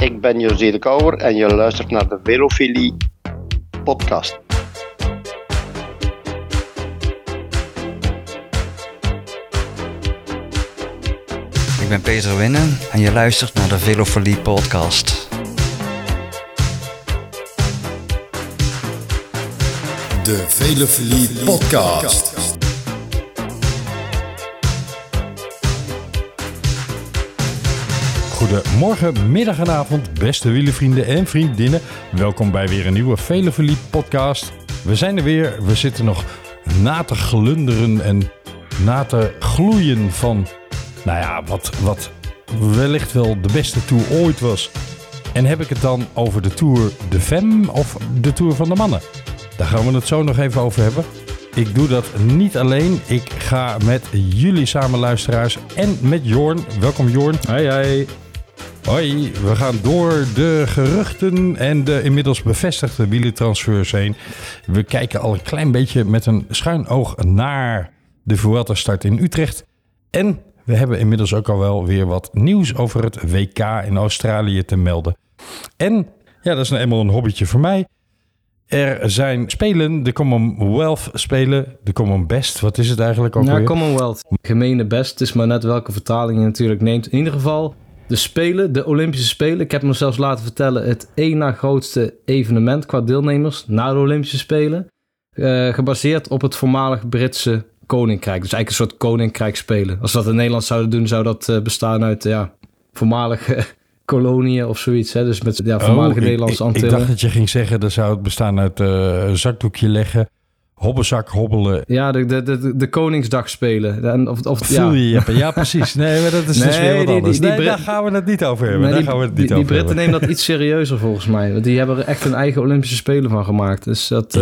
Ik ben José de Kouwer en je luistert naar de Velofilie podcast. Ik ben Peter Winnen en je luistert naar de Velofilie podcast. De Velofilie podcast. Goedemorgen, middag en avond, beste wielervrienden en vriendinnen. Welkom bij weer een nieuwe Velofilie podcast. We zijn er weer. We zitten nog na te glunderen en na te gloeien van, nou ja, wat wellicht wel de beste Tour ooit was. En heb ik het dan over de Tour de Femmes of de Tour van de Mannen? Daar gaan we het zo nog even over hebben. Ik doe dat niet alleen. Ik ga met jullie samen, luisteraars, en met Jorn. Welkom Jorn. Hoi. Hoi, we gaan door de geruchten en de inmiddels bevestigde wielertransfers heen. We kijken al een klein beetje met een schuin oog naar de Vuelta start in Utrecht. En we hebben inmiddels ook al wel weer wat nieuws over het WK in Australië te melden. En, ja, dat is nou eenmaal een hobbytje voor mij. Er zijn spelen, de Commonwealth spelen, de Commonbest, wat is het eigenlijk ook weer? Commonwealth, gemene best, het is maar net welke vertaling je natuurlijk neemt. In ieder geval, de Spelen, de Olympische Spelen. Ik heb me zelfs laten vertellen, het één na grootste evenement qua deelnemers na de Olympische Spelen. Gebaseerd op het voormalig Britse Koninkrijk. Dus eigenlijk een soort Koninkrijksspelen. Als we dat in Nederland zouden doen, zou dat bestaan uit voormalige koloniën of zoiets, hè? Dus met voormalige Nederlandse Antillen. Ik dacht dat je ging zeggen, dat zou het bestaan uit zakdoekje leggen, hobbelzak, hobbelen. Ja, de Koningsdag spelen. Ja, precies. Nee, maar dat is dus weer wat anders. Daar gaan we het niet over hebben. Die Britten nemen dat iets serieuzer volgens mij. Want die hebben er echt een eigen Olympische Spelen van gemaakt. Dus dat,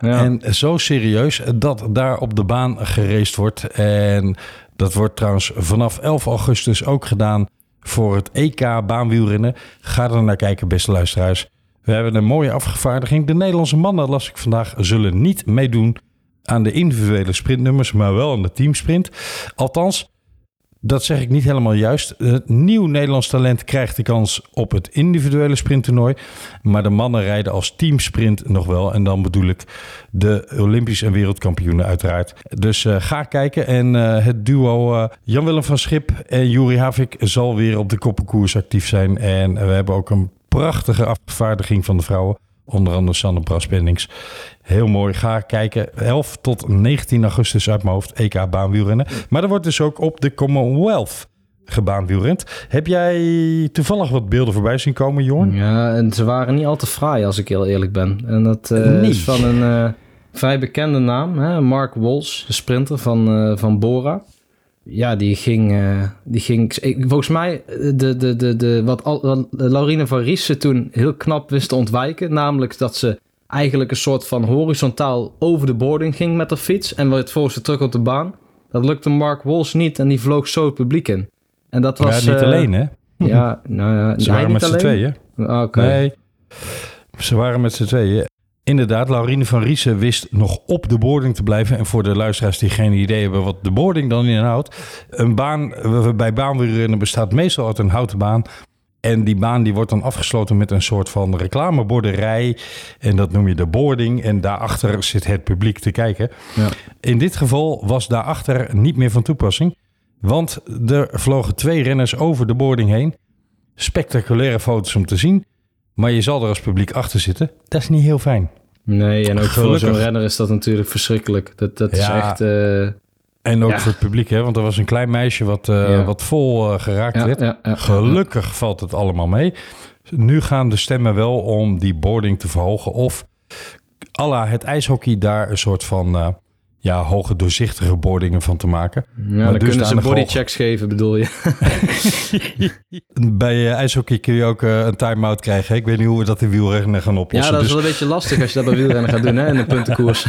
en zo serieus dat daar op de baan geraced wordt. En dat wordt trouwens vanaf 11 augustus ook gedaan voor het EK baanwielrennen. Ga er naar kijken, beste luisteraars. We hebben een mooie afgevaardiging. De Nederlandse mannen, las ik vandaag, zullen niet meedoen aan de individuele sprintnummers, maar wel aan de teamsprint. Althans, dat zeg ik niet helemaal juist. Het nieuw Nederlands talent krijgt de kans op het individuele sprinttoernooi, maar de mannen rijden als teamsprint nog wel. En dan bedoel ik de Olympisch en wereldkampioenen uiteraard. Dus ga kijken en het duo Jan-Willem van Schip en Juri Havik zal weer op de koppenkoers actief zijn. En we hebben ook een prachtige afvaardiging van de vrouwen. Onder andere Sanne Braspennings. Heel mooi. Ga kijken. 11 tot 19 augustus uit mijn hoofd. EK baanwielrennen. Maar er wordt dus ook op de Commonwealth gebaanwielrend. Heb jij toevallig wat beelden voorbij zien komen, Jorn? Ja, en ze waren niet al te fraai als ik heel eerlijk ben. En dat is van een vrij bekende naam. Hè? Mark Walsh, de sprinter van Bora. Ja, die ging volgens mij wat Laurine van Riesen toen heel knap wist te ontwijken. Namelijk dat ze eigenlijk een soort van horizontaal over de boarding ging met haar fiets. En werd volgens haar terug op de baan. Dat lukte Mark Walsh niet en die vloog zo het publiek in. En dat was... Ja, niet alleen hè? Ja, nou ja. Ze waren met z'n tweeën. Okay. Nee, ze waren met z'n tweeën. Inderdaad, Laurine van Riesen wist nog op de boarding te blijven. En voor de luisteraars die geen idee hebben wat de boarding dan inhoudt. Een baan bij baanwielrennen bestaat meestal uit een houten baan. En die baan die wordt dan afgesloten met een soort van reclameborderij. En dat noem je de boarding. En daarachter zit het publiek te kijken. Ja. In dit geval was daarachter niet meer van toepassing. Want er vlogen 2 renners over de boarding heen. Spectaculaire foto's om te zien. Maar je zal er als publiek achter zitten. Dat is niet heel fijn. Nee, en ook gelukkig voor zo'n renner is dat natuurlijk verschrikkelijk. Dat is echt... En ook voor het publiek, hè? Want er was een klein meisje wat vol geraakt werd. Ja. Gelukkig valt het allemaal mee. Nu gaan de stemmen wel om die boarding te verhogen. Of à la het ijshockey daar een soort van... hoge doorzichtige boardingen van te maken. Ja, maar dan kunnen ze bodychecks geven, bedoel je? Bij ijshockey kun je ook een time-out krijgen. Ik weet niet hoe we dat in wielrennen gaan oplossen. Ja, dat is wel een beetje lastig als je dat bij wielrennen gaat doen, hè? In een puntenkoers.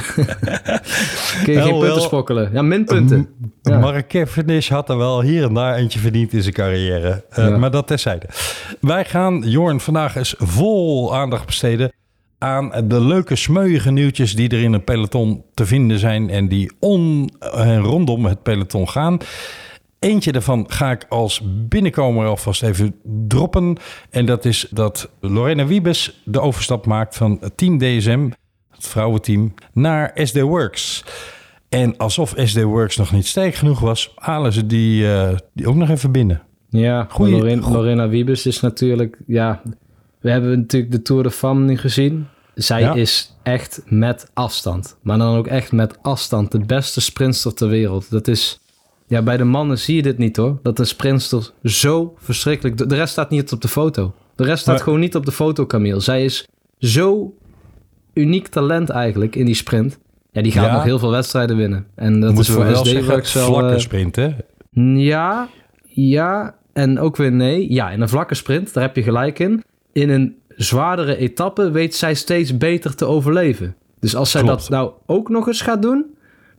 Kun je geen punten spokkelen. Ja, minpunten. Mark Cavendish had er wel hier en daar eentje verdiend in zijn carrière. Maar dat terzijde. Wij gaan, Jorn, vandaag eens vol aandacht besteden aan de leuke, smeuïge nieuwtjes die er in het peloton te vinden zijn en die rondom het peloton gaan. Eentje daarvan ga ik als binnenkomer alvast even droppen. En dat is dat Lorena Wiebes de overstap maakt van het team DSM, het vrouwenteam, naar SD Works. En alsof SD Works nog niet sterk genoeg was, halen ze die ook nog even binnen. Ja, Lorena Wiebes is natuurlijk... Ja, we hebben natuurlijk de Tour de Femmes nu gezien. Zij is echt met afstand. Maar dan ook echt met afstand de beste sprinter ter wereld. Dat is... Ja, bij de mannen zie je dit niet hoor. Dat een sprinter zo verschrikkelijk... De rest staat niet op de foto. De rest staat gewoon niet op de foto, Camille. Zij is zo uniek talent eigenlijk in die sprint. Ja, die gaat nog heel veel wedstrijden winnen. En dat is voor SD Works wel... vlakke sprint, hè? Ja, en ook weer nee. Ja, in een vlakke sprint, daar heb je gelijk in. In een zwaardere etappe weet zij steeds beter te overleven. Dus als zij dat nou ook nog eens gaat doen...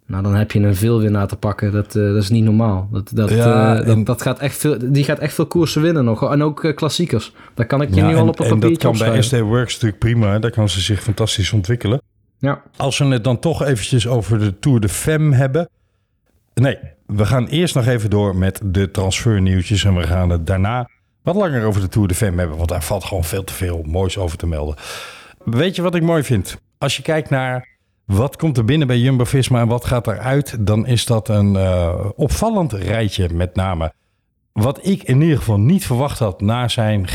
Nou, dan heb je een veelwinnaar te pakken. Dat is niet normaal. Die gaat echt veel koersen winnen nog. En ook klassiekers. Daar kan ik je nu al op een papiertje opschrijven. En dat kan bij SD Works natuurlijk prima. Daar kan ze zich fantastisch ontwikkelen. Ja. Als we het dan toch eventjes over de Tour de Femmes hebben. Nee, we gaan eerst nog even door met de transfernieuwtjes. En we gaan het daarna wat langer over de Tour de Femmes hebben. Want daar valt gewoon veel te veel moois over te melden. Weet je wat ik mooi vind? Als je kijkt naar... wat komt er binnen bij Jumbo-Visma en wat gaat eruit? Dan is dat een opvallend rijtje met name. Wat ik in ieder geval niet verwacht had na zijn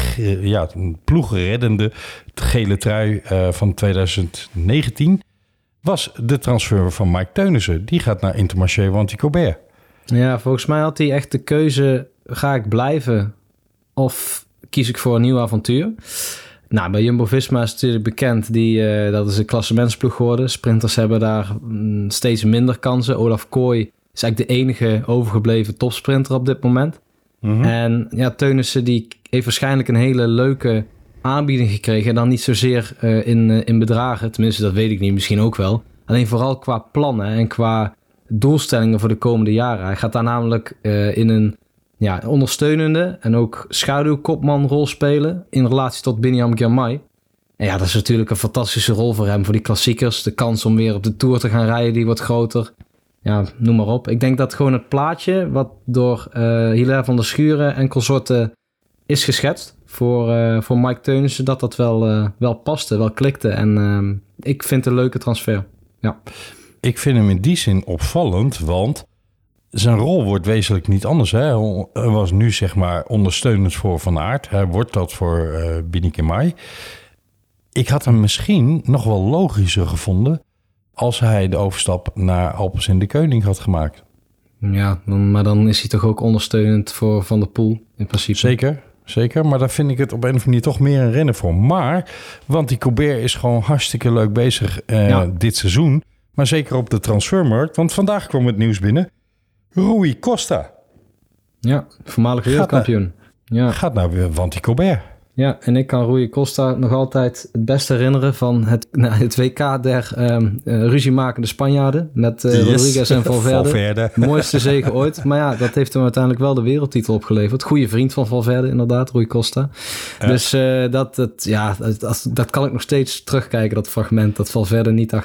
ploegreddende gele trui van 2019... was de transfer van Mike Teunissen. Die gaat naar Intermarché-Wanty-Gobert. Ja, volgens mij had hij echt de keuze... ga ik blijven of kies ik voor een nieuw avontuur... Nou, bij Jumbo-Visma is het natuurlijk bekend. Dat is een klassementsploeg geworden. Sprinters hebben daar steeds minder kansen. Olaf Kooi is eigenlijk de enige overgebleven topsprinter op dit moment. Mm-hmm. En ja, Teunissen die heeft waarschijnlijk een hele leuke aanbieding gekregen. En dan niet zozeer in bedragen. Tenminste, dat weet ik niet. Misschien ook wel. Alleen vooral qua plannen en qua doelstellingen voor de komende jaren. Hij gaat daar namelijk in een... ja, ondersteunende en ook schaduwkopmanrol spelen in relatie tot Biniam Girmay. En ja, dat is natuurlijk een fantastische rol voor hem, voor die klassiekers. De kans om weer op de Tour te gaan rijden, die wordt groter. Ja, noem maar op. Ik denk dat gewoon het plaatje wat door Hilaire van der Schuren en consorten is geschetst voor Mike Teunissen, dat wel paste, wel klikte. En ik vind het een leuke transfer. Ja. Ik vind hem in die zin opvallend, want... zijn rol wordt wezenlijk niet anders. Hè? Hij was nu zeg maar ondersteunend voor Van Aert. Hij wordt dat voor Biniam Girmay. Ik had hem misschien nog wel logischer gevonden... als hij de overstap naar Alpes in de Keuning had gemaakt. Ja, maar dan is hij toch ook ondersteunend voor Van der Poel in principe. Zeker. Maar daar vind ik het op een of andere manier toch meer een renner voor. Maar, want die Gobert is gewoon hartstikke leuk bezig dit seizoen. Maar zeker op de transfermarkt. Want vandaag kwam het nieuws binnen... Rui Costa. Ja, voormalig wereldkampioen. Gaat nou weer Wanty-Gobert. Ja, en ik kan Rui Costa nog altijd het best herinneren van het WK der ruziemakende Spanjaarden. Met Rodriguez en Valverde. Mooiste zege ooit. Maar ja, dat heeft hem uiteindelijk wel de wereldtitel opgeleverd. Goede vriend van Valverde, inderdaad, Rui Costa. Ja. Dus dat kan ik nog steeds terugkijken, dat fragment. Dat Valverde niet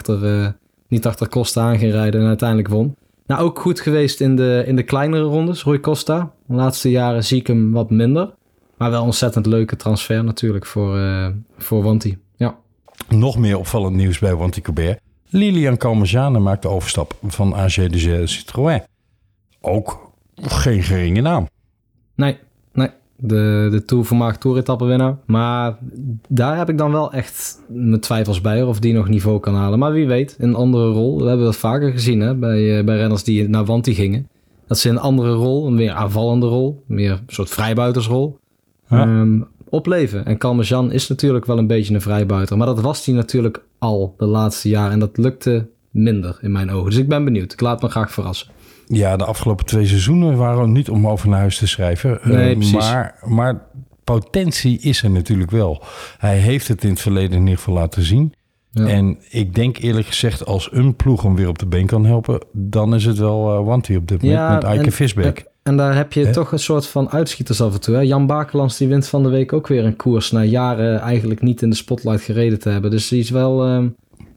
achter Costa aan ging rijden en uiteindelijk won. Nou, ook goed geweest in de kleinere rondes, Rui Costa. De laatste jaren zie ik hem wat minder. Maar wel ontzettend leuke transfer natuurlijk voor Wanty. Ja. Nog meer opvallend nieuws bij Wanty-Gobert. Lilian Calmejane maakt de overstap van AG de Citroën. Ook geen geringe naam. Nee. De voormalig Tour-etappenwinnaar. Maar daar heb ik dan wel echt mijn twijfels bij of die nog niveau kan halen. Maar wie weet, in een andere rol. We hebben dat vaker gezien hè, bij renners die naar Wanty gingen. Dat ze in een andere rol, een meer aanvallende rol, meer een soort vrijbuitersrol, opleven. En Calmejane is natuurlijk wel een beetje een vrijbuiter. Maar dat was hij natuurlijk al de laatste jaren. En dat lukte minder in mijn ogen. Dus ik ben benieuwd. Ik laat me graag verrassen. Ja, de afgelopen 2 seizoenen waren we niet om over naar huis te schrijven. Nee, precies. Maar potentie is er natuurlijk wel. Hij heeft het in het verleden in ieder geval laten zien. Ja. En ik denk eerlijk gezegd, als een ploeg hem weer op de been kan helpen... dan is het wel Wanty op dit moment met Eike Visbeek. En daar heb je toch een soort van uitschieters af en toe. Hè? Jan Bakelands die wint van de week ook weer een koers... na jaren eigenlijk niet in de spotlight gereden te hebben. Dus die is wel...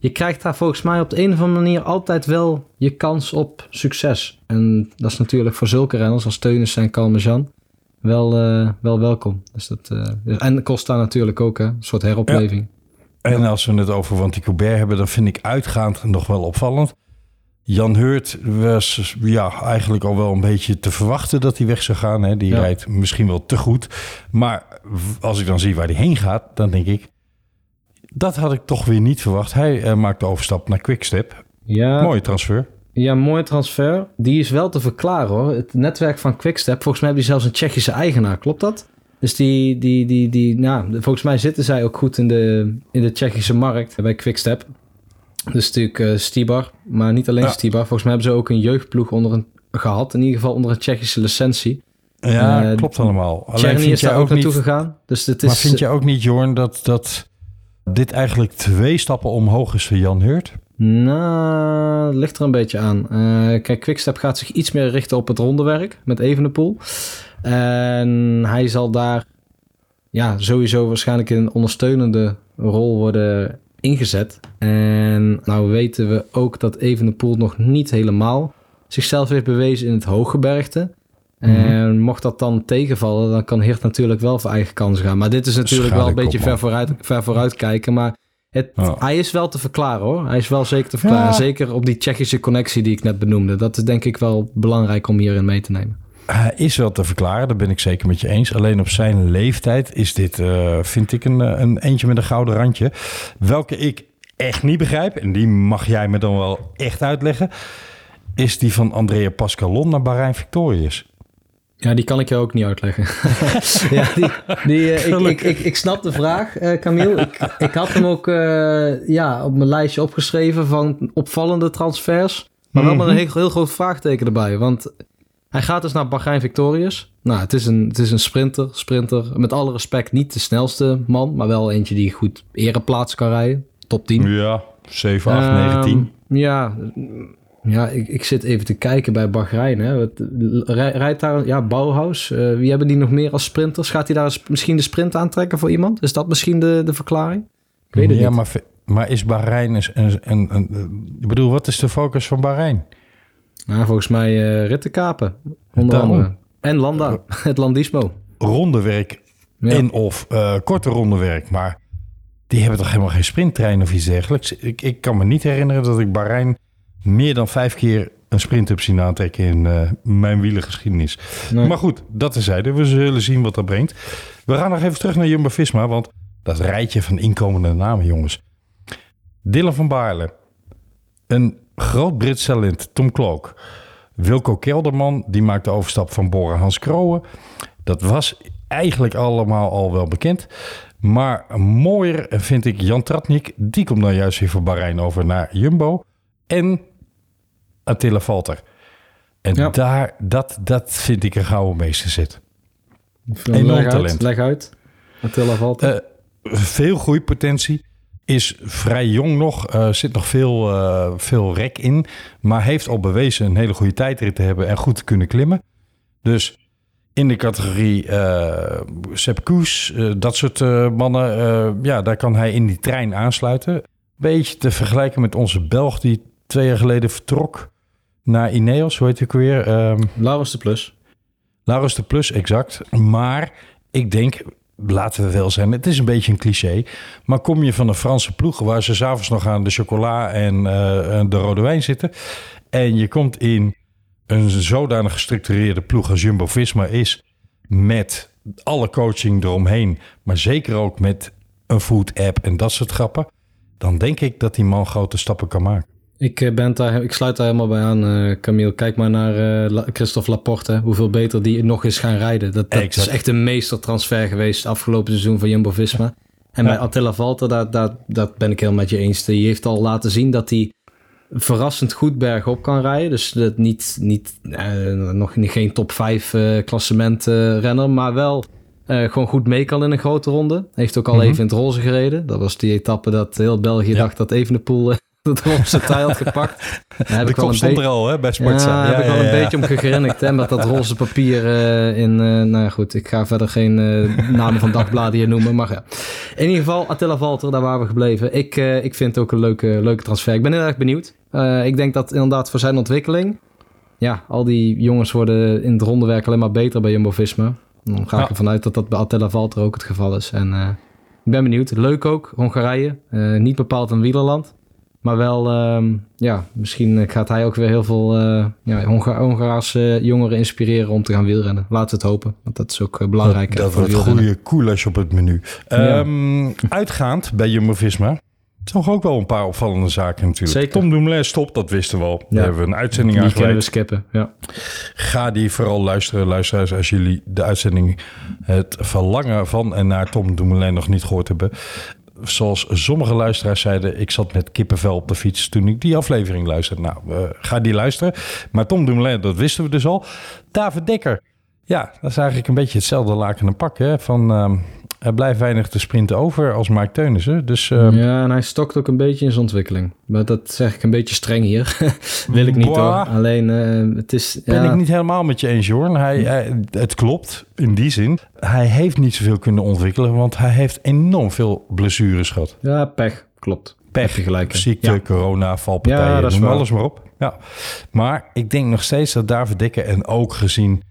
je krijgt daar volgens mij op de een of andere manier altijd wel je kans op succes. En dat is natuurlijk voor zulke renners als Teunissen en Calmejane wel welkom. Dus dat, en Costa natuurlijk ook, hè? Een soort heropleving. Ja. En als we het over Wanty-Gobert hebben, dan vind ik uitgaand nog wel opvallend. Jan Hirt was eigenlijk al wel een beetje te verwachten dat hij weg zou gaan. Hè? Die rijdt misschien wel te goed. Maar als ik dan zie waar hij heen gaat, dan denk ik... dat had ik toch weer niet verwacht. Hij maakt de overstap naar Quickstep. Ja, mooie transfer. Ja, mooie transfer. Die is wel te verklaren, hoor. Het netwerk van Quickstep, volgens mij hebben die zelfs een Tsjechische eigenaar. Klopt dat? Dus volgens mij zitten zij ook goed in de Tsjechische markt bij Quickstep. Dus natuurlijk Stibar, maar niet alleen Stibar. Volgens mij hebben ze ook een jeugdploeg gehad. In ieder geval onder een Tsjechische licentie. Ja, klopt allemaal. Alleen vind is daar ook naartoe gegaan. Dus het is, maar vind je ook niet, Jorn, dat dit eigenlijk 2 stappen omhoog is voor Jan Hirt? Nou, dat ligt er een beetje aan. Kijk, Quickstep gaat zich iets meer richten op het rondewerk met Evenepoel. En hij zal daar sowieso waarschijnlijk in een ondersteunende rol worden ingezet. En nou weten we ook dat Evenepoel nog niet helemaal zichzelf heeft bewezen in het hooggebergte. Mm-hmm. En mocht dat dan tegenvallen, dan kan Hirt natuurlijk wel voor eigen kansen gaan. Maar dit is natuurlijk wel een beetje ver vooruit kijken. Maar hij is wel te verklaren, hoor. Hij is wel zeker te verklaren. Ja. Zeker op die Tsjechische connectie die ik net benoemde. Dat is denk ik wel belangrijk om hierin mee te nemen. Hij is wel te verklaren, daar ben ik zeker met je eens. Alleen op zijn leeftijd is dit, vind ik, een eentje met een gouden randje. Welke ik echt niet begrijp, en die mag jij me dan wel echt uitleggen, is die van Andrea Pascalon naar Bahrain Victorius. Ja, die kan ik je ook niet uitleggen. Ik snap de vraag, Camille. Ik had hem ook op mijn lijstje opgeschreven van opvallende transfers. Maar wel met een heel groot vraagteken erbij. Want hij gaat dus naar Bahrain Victorius. Nou, het is een sprinter. Met alle respect niet de snelste man. Maar wel eentje die goed ereplaats kan rijden. Top 10. Ja, 7, 8, 9, 10. Ja, ik zit even te kijken bij Bahrein. Hè. Rijdt daar Bauhaus? Wie hebben die nog meer als sprinters? Gaat hij daar misschien de sprint aantrekken voor iemand? Is dat misschien de verklaring? Ik weet het niet. Maar is Bahrein... ik bedoel, wat is de focus van Bahrein? Nou, volgens mij rittenkapen. Onder andere. En Landa, het Landismo. Rondewerk en of korte rondewerk. Maar die hebben toch helemaal geen sprinttrein of iets dergelijks? Ik kan me niet herinneren dat ik Bahrein meer dan 5 keer een sprint-up zien aantrekken in mijn wielergeschiedenis. Nee. Maar goed, dat terzijde. We zullen zien wat dat brengt. We gaan nog even terug naar Jumbo-Visma, want dat rijtje van inkomende namen, jongens. Dylan van Baarle. Een groot Brits talent, Tom Klok. Wilco Kelderman, die maakt de overstap van Bora Hansgrohe. Dat was eigenlijk allemaal al wel bekend. Maar mooier vind ik Jan Tratnik. Die komt nou juist weer van Bahrein over naar Jumbo. En Attila Valter. En dat vind ik een gouden meesterzet. Enorm talent. Leg uit. Attila Valter. Veel groeipotentie. Is vrij jong nog. Zit nog veel rek in. Maar heeft al bewezen een hele goede tijdrit te hebben. En goed te kunnen klimmen. Dus in de categorie Sepp Kuss. Dat soort mannen. Daar kan hij in die trein aansluiten. Beetje te vergelijken met onze Belg die 2 jaar geleden vertrok naar Ineos. Hoe heet hij ook weer? Laurens de Plus, exact. Maar ik denk, laten we wel zijn, het is een beetje een cliché. Maar kom je van een Franse ploeg waar ze 's avonds nog aan de chocola en de rode wijn zitten. En je komt in een zodanig gestructureerde ploeg als Jumbo-Visma is. Met alle coaching eromheen. Maar zeker ook met een food app en dat soort grappen. Dan denk ik dat die man grote stappen kan maken. Ik sluit daar helemaal bij aan, Camille. Kijk maar naar Christophe Laporte. Hè? Hoeveel beter die nog is gaan rijden. Dat is echt een meestertransfer geweest afgelopen seizoen van Jumbo-Visma. En bij Attila Valter, dat ben ik helemaal met je eens. Die heeft al laten zien dat hij verrassend goed bergop kan rijden. Dus dat geen top 5 klassement renner, maar wel gewoon goed mee kan in een grote ronde. Heeft ook al even in het roze gereden. Dat was die etappe dat heel België dacht dat Evenepoel dat hij op zijn taai had gepakt. De kop stond er al, hè, bij Sportza. Ja, daar heb ik wel een beetje om gegrinnikt, hè, met dat roze papier nou ja, goed, ik ga verder geen namen van dagbladen hier noemen, maar ja. In ieder geval, Attila Valter, daar waren we gebleven. Ik vind het ook een leuke transfer. Ik ben heel erg benieuwd. Ik denk dat inderdaad voor zijn ontwikkeling... Ja, al die jongens worden in het rondewerk alleen maar beter bij Jumbo-Visma. Dan ga ik ervan uit dat dat bij Attila Valter ook het geval is. En ik ben benieuwd. Leuk ook, Hongarije. Niet bepaald een wielerland. Maar wel, ja, misschien gaat hij ook weer heel veel Hongaarse jongeren inspireren om te gaan wielrennen. Laten we het hopen, want dat is ook belangrijk. Dat wordt een goede koelas op het menu. Ja. Uitgaand bij Jumbo-Visma. Toch ook wel een paar opvallende zaken natuurlijk. Zeker. Tom Dumoulin stopt, dat wisten we al. Ja. Daar hebben we een uitzending aan gewijd. Die kunnen we skippen, ja. Ga die vooral luisteren, luisteraars, als jullie de uitzending het verlangen van en naar Tom Dumoulin nog niet gehoord hebben. Zoals sommige luisteraars zeiden, ik zat met kippenvel op de fiets toen ik die aflevering luisterde. Nou, ga die luisteren. Maar Tom Dumoulin, dat wisten we dus al. David Dekker. Ja, dat is eigenlijk een beetje hetzelfde laken en pak, hè, van... Er blijft weinig te sprinten over als Mike Teunissen. Dus, ja, en hij stokt ook een beetje in zijn ontwikkeling. Maar dat zeg ik een beetje streng hier. Wil ik niet hoor. Alleen, het is... Ben ik niet helemaal met je eens, Jorn. Het klopt, in die zin. Hij heeft niet zoveel kunnen ontwikkelen, want hij heeft enorm veel blessures gehad. Ja, pech, klopt. Pech, ziekte, corona, valpartijen, noem alles maar op. Ja. Maar ik denk nog steeds dat David Dekker, en ook gezien...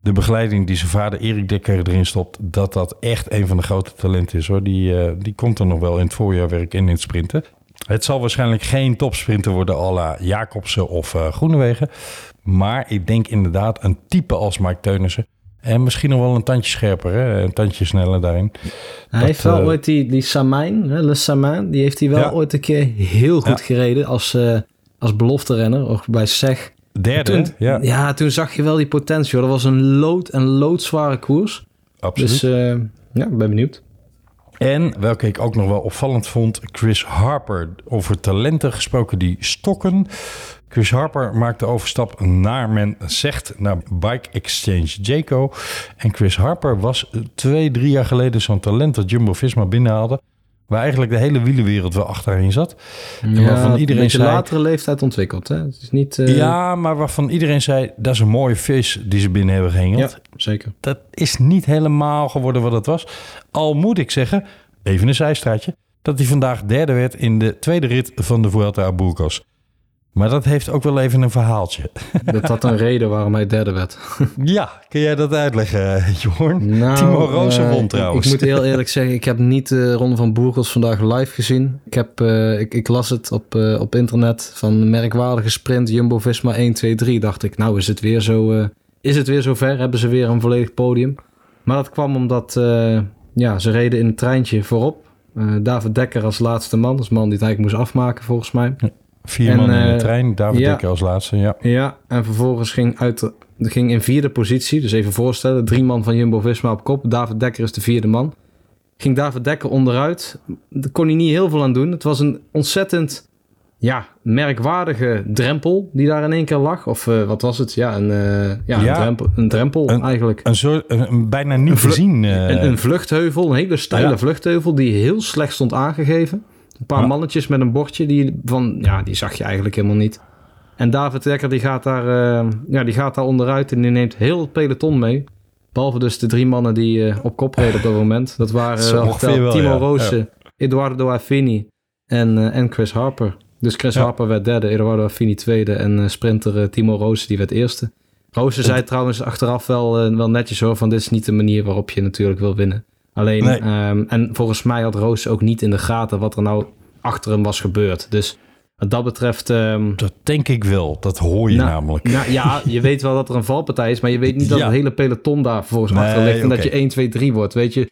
de begeleiding die zijn vader Erik Dekker erin stopt... dat echt een van de grote talenten is, hoor. Die komt er nog wel in het voorjaarwerk in het sprinten. Het zal waarschijnlijk geen topsprinter worden à la Jacobsen of Groenewegen. Maar ik denk inderdaad een type als Mike Teunissen. En misschien nog wel een tandje scherper, hè? Een tandje sneller daarin. Hij heeft wel ooit die Samain, hè? Le Samain... die heeft hij wel ooit een keer heel goed gereden als belofterenner. Ook bij SEG. Derde, toen, toen zag je wel die potentie. Dat was een loodzware koers. Absoluut. Dus ik ben benieuwd. En, welke ik ook nog wel opvallend vond... Chris Harper, over talenten gesproken die stokken. Chris Harper maakt de overstap naar, men zegt, naar Bike Exchange Jayco. En Chris Harper was 2-3 jaar geleden zo'n talent... dat Jumbo-Visma binnenhaalde... waar eigenlijk de hele wielerwereld wel achterin zat. En waarvan iedereen een latere leeftijd ontwikkeld. Hè? Het is niet, Ja, maar waarvan iedereen zei... dat is een mooie vis die ze binnen hebben gehengeld. Ja, zeker. Dat is niet helemaal geworden wat het was. Al moet ik zeggen, even een zijstraatje... dat hij vandaag derde werd in de tweede rit van de Vuelta a Burgos. Maar dat heeft ook wel even een verhaaltje. Dat had een reden waarom hij derde werd. Ja, kun jij dat uitleggen, Jorn? Nou, Timo Roosen won trouwens. Ik moet heel eerlijk zeggen, ik heb niet de Ronde van Burgos vandaag live gezien. Ik las het op internet van merkwaardige sprint Jumbo-Visma 1, 2, 3. Dacht ik, nou is het weer zo ver? Hebben ze weer een volledig podium? Maar dat kwam omdat ze reden in een treintje voorop. David Dekker als laatste man. Als man die het eigenlijk moest afmaken volgens mij. Ja. 4 man in de trein, David Dekker als laatste, ja. Ja, en vervolgens ging in vierde positie, dus even voorstellen... 3 man van Jumbo-Visma op kop, David Dekker is de vierde man. Ging David Dekker onderuit, daar kon hij niet heel veel aan doen. Het was een ontzettend merkwaardige drempel die daar in één keer lag. Of wat was het? Ja, een drempel eigenlijk. Een soort, bijna niet gezien. Een vluchtheuvel, een hele steile vluchtheuvel die heel slecht stond aangegeven. Een paar mannetjes met een bordje, die zag je eigenlijk helemaal niet. En David Dekker die gaat daar onderuit en die neemt heel het peloton mee. Behalve dus de 3 mannen die op kop reden op dat moment. Dat waren Timo Roosen, Edoardo Affini en Chris Harper. Dus Chris Harper werd derde, Edoardo Affini tweede en sprinter Timo Roosen die werd eerste. Roosen zei trouwens achteraf wel netjes hoor, van dit is niet de manier waarop je natuurlijk wil winnen. Alleen, nee. En volgens mij had Roos ook niet in de gaten wat er nou achter hem was gebeurd. Dus wat dat betreft... dat denk ik wel, dat hoor je namelijk. Je weet wel dat er een valpartij is, maar je weet niet dat het hele peloton daar volgens achter ligt. En dat je 1, 2, 3 wordt, weet je.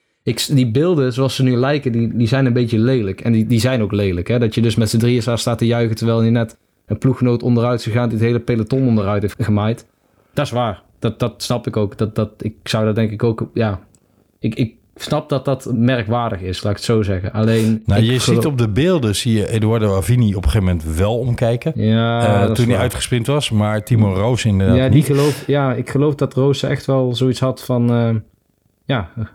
Die beelden zoals ze nu lijken, die zijn een beetje lelijk. En die zijn ook lelijk, hè. Dat je dus met z'n drieën staat te juichen, terwijl je net een ploeggenoot onderuit is gegaan, die het hele peloton onderuit heeft gemaaid. Dat is waar. Dat snap ik ook. Ik zou dat denk ik ook... Ja, ik snap dat dat merkwaardig is, laat ik het zo zeggen. Alleen... Nou, ziet op de beelden, zie je Edoardo Affini op een gegeven moment wel omkijken. Ja, toen hij uitgesprint was, maar Timo Roos inderdaad niet. Ik geloof dat Roos echt wel zoiets had van...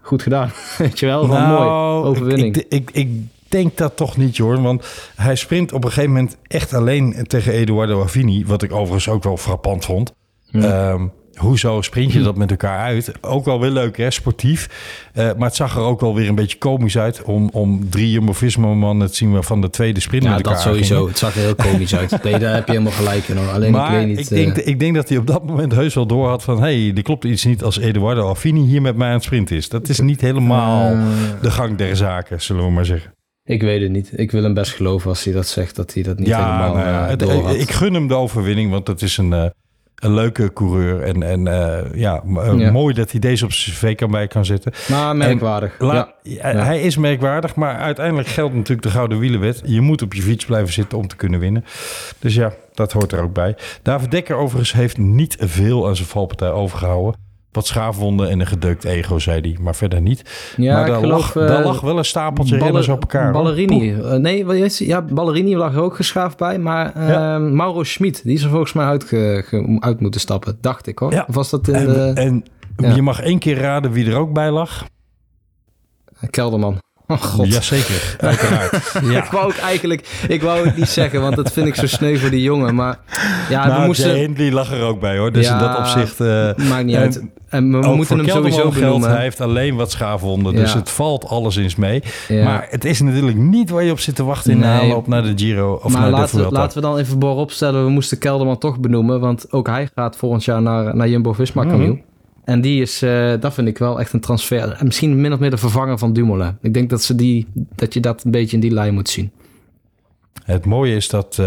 goed gedaan, weet je wel, van mooi, overwinning. Ik denk dat toch niet, Jorn. Want hij sprint op een gegeven moment echt alleen tegen Edoardo Affini. Wat ik overigens ook wel frappant vond. Ja. Hoezo sprint je dat met elkaar uit? Ook wel weer leuk, hè? Sportief. Maar het zag er ook wel weer een beetje komisch uit... om drie Jumbo-Visma-mannen te zien... waarvan de tweede sprint met elkaar gingen. Ja, dat sowieso. Het zag er heel komisch uit. Nee, daar heb je helemaal gelijk in. Hoor. Alleen maar ik weet niet... Ik denk dat hij op dat moment heus wel door had van... hey, er klopt iets niet als Edoardo Affini hier met mij aan het sprint is. Dat is niet helemaal de gang der zaken, zullen we maar zeggen. Ik weet het niet. Ik wil hem best geloven als hij dat zegt... dat hij dat niet helemaal door had. Ik gun hem de overwinning, want dat is een leuke coureur en mooi dat hij deze op zijn cv bij kan zetten. Maar merkwaardig. Hij is merkwaardig, maar uiteindelijk geldt natuurlijk de Gouden Wielenwet. Je moet op je fiets blijven zitten om te kunnen winnen. Dus ja, dat hoort er ook bij. David Dekker overigens heeft niet veel aan zijn valpartij overgehouden. Wat schaafwonden en een gedeukt ego, zei hij, maar verder niet. Ja, maar daar lag wel een stapeltje renners op elkaar. Ballerini. Ballerini lag er ook geschaafd bij. Maar Mauro Schmid, die is er volgens mij uit moeten stappen, dacht ik hoor. Ja. Of was dat je mag één keer raden wie er ook bij lag. Kelderman. Oh god. Jazeker, uiteraard. Ja. Ik wou het niet zeggen, want dat vind ik zo sneu voor die jongen. Maar ja, we moesten... Jay Hindley lag er ook bij hoor, dus in dat opzicht... maakt niet uit. En we moeten hem sowieso benoemen. Hij heeft alleen wat schaafwonden, dus het valt alleszins mee. Ja. Maar het is natuurlijk niet waar je op zit te wachten in de aanloop naar de Giro of maar naar de Vuelta. Laten we dan even voorop stellen, we moesten Kelderman toch benoemen, want ook hij gaat volgend jaar naar Jumbo-Visma, Camille. En die is, dat vind ik wel echt een transfer. Misschien min of meer de vervanger van Dumoulin. Ik denk dat dat je dat een beetje in die lijn moet zien. Het mooie is dat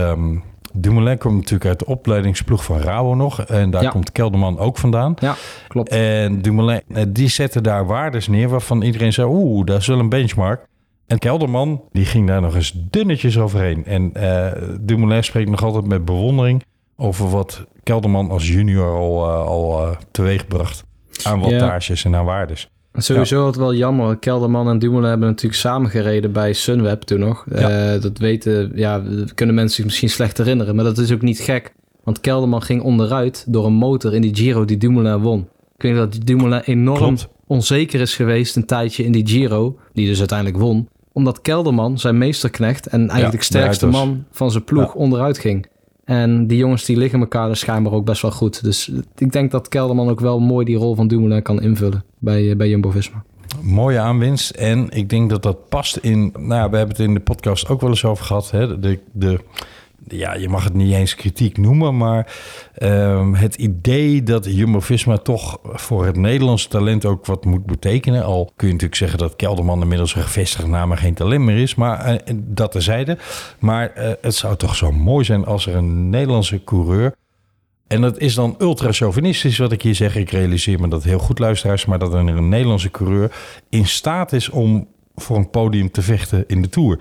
Dumoulin komt natuurlijk uit de opleidingsploeg van Rabo nog. En daar komt Kelderman ook vandaan. Ja, klopt. En Dumoulin, die zette daar waardes neer waarvan iedereen zei... dat is wel een benchmark. En Kelderman, die ging daar nog eens dunnetjes overheen. En Dumoulin spreekt nog altijd met bewondering over wat Kelderman als junior al teweegbracht aan wattages en aan waardes. Sowieso was het wel jammer. Kelderman en Dumoulin hebben natuurlijk samengereden bij Sunweb toen nog. Ja. Dat weten, dat kunnen mensen zich misschien slecht herinneren, maar dat is ook niet gek. Want Kelderman ging onderuit door een motor in die Giro die Dumoulin won. Ik denk dat Dumoulin enorm onzeker is geweest een tijdje in die Giro, die dus uiteindelijk won. Omdat Kelderman, zijn meesterknecht en eigenlijk de sterkste man van zijn ploeg, onderuit ging. En die jongens die liggen elkaar dus schijnbaar ook best wel goed. Dus ik denk dat Kelderman ook wel mooi die rol van Dumoulin kan invullen bij Jumbo-Visma. Mooie aanwinst. En ik denk dat dat past in... we hebben het in de podcast ook wel eens over gehad. Hè? Je mag het niet eens kritiek noemen, maar het idee dat Jumbo-Visma toch voor het Nederlandse talent ook wat moet betekenen. Al kun je natuurlijk zeggen dat Kelderman inmiddels een gevestigd naam en geen talent meer is, maar dat terzijde. Maar het zou toch zo mooi zijn als er een Nederlandse coureur, en dat is dan ultra-chauvinistisch wat ik hier zeg, ik realiseer me dat heel goed luisteraars, maar dat er een Nederlandse coureur in staat is om voor een podium te vechten in de Tour.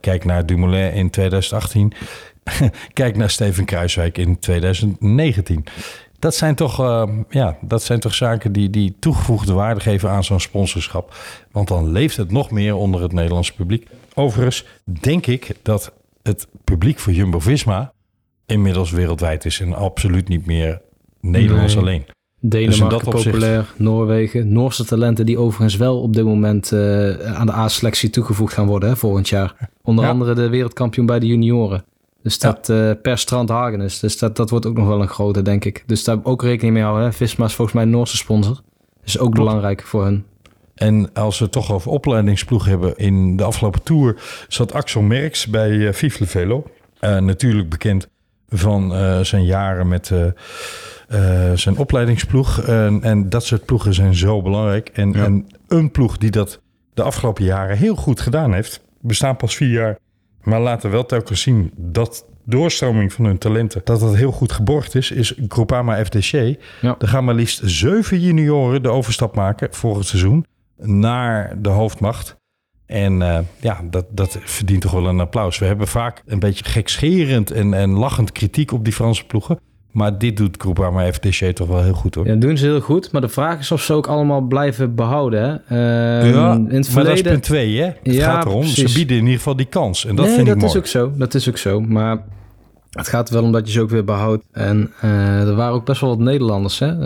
Kijk naar Dumoulin in 2018. Kijk naar Steven Kruiswijk in 2019. Dat zijn toch zaken die toegevoegde waarde geven aan zo'n sponsorschap. Want dan leeft het nog meer onder het Nederlandse publiek. Overigens denk ik dat het publiek voor Jumbo-Visma inmiddels wereldwijd is. En absoluut niet meer Nederlands alleen. Denemarken dus populair, opzicht... Noorwegen. Noorse talenten die overigens wel op dit moment aan de A-selectie toegevoegd gaan worden hè, volgend jaar. Onder andere de wereldkampioen bij de junioren. Dus dat per Strandhagen is. Dus dat wordt ook nog wel een grote, denk ik. Dus daar ook rekening mee houden. Hè. Visma is volgens mij een Noorse sponsor. Dus ook belangrijk voor hun. En als we het toch over opleidingsploeg hebben. In de afgelopen Tour zat Axel Merckx bij Fifle Velo. Natuurlijk bekend van zijn jaren met... zijn opleidingsploeg. En dat soort ploegen zijn zo belangrijk. En een ploeg die dat de afgelopen jaren heel goed gedaan heeft. Bestaan pas 4 jaar. Maar laten wel telkens zien dat doorstroming van hun talenten... dat heel goed geborgd is Groupama-FDJ. Ja. Er gaan maar liefst 7 junioren de overstap maken volgend seizoen... naar de hoofdmacht. En dat verdient toch wel een applaus. We hebben vaak een beetje gekscherend en lachend kritiek op die Franse ploegen... Maar dit doet Groupama-FDJ toch wel heel goed hoor. Ja, doen ze heel goed. Maar de vraag is of ze ook allemaal blijven behouden. Hè? In het verleden... maar dat is punt 2 hè? Het gaat erom. Precies. Ze bieden in ieder geval die kans. En dat vind ik mooi. Dat is ook zo. Maar Het gaat wel om dat je ze ook weer behoudt. En er waren ook best wel wat Nederlanders. Hè?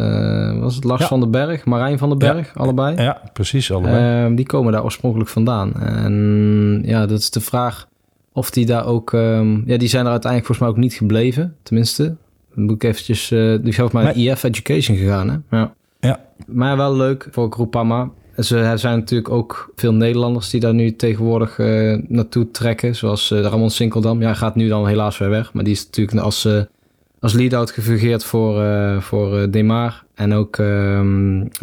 Was het Lars van den Berg, Marijn van den Berg, allebei? Ja, precies, allebei. Die komen daar oorspronkelijk vandaan. En ja, dat is de vraag of die daar ook... die zijn er uiteindelijk volgens mij ook niet gebleven, tenminste. Dan moet ik eventjes... die is volgens mij naar EF Education gegaan, hè? Ja. Ja. Maar wel leuk voor Groupama. Er zijn natuurlijk ook veel Nederlanders die daar nu tegenwoordig naartoe trekken. Zoals Ramon Sinkeldam. Ja, hij gaat nu dan helaas weer weg. Maar die is natuurlijk als lead-out gefungeerd voor Demar. En ook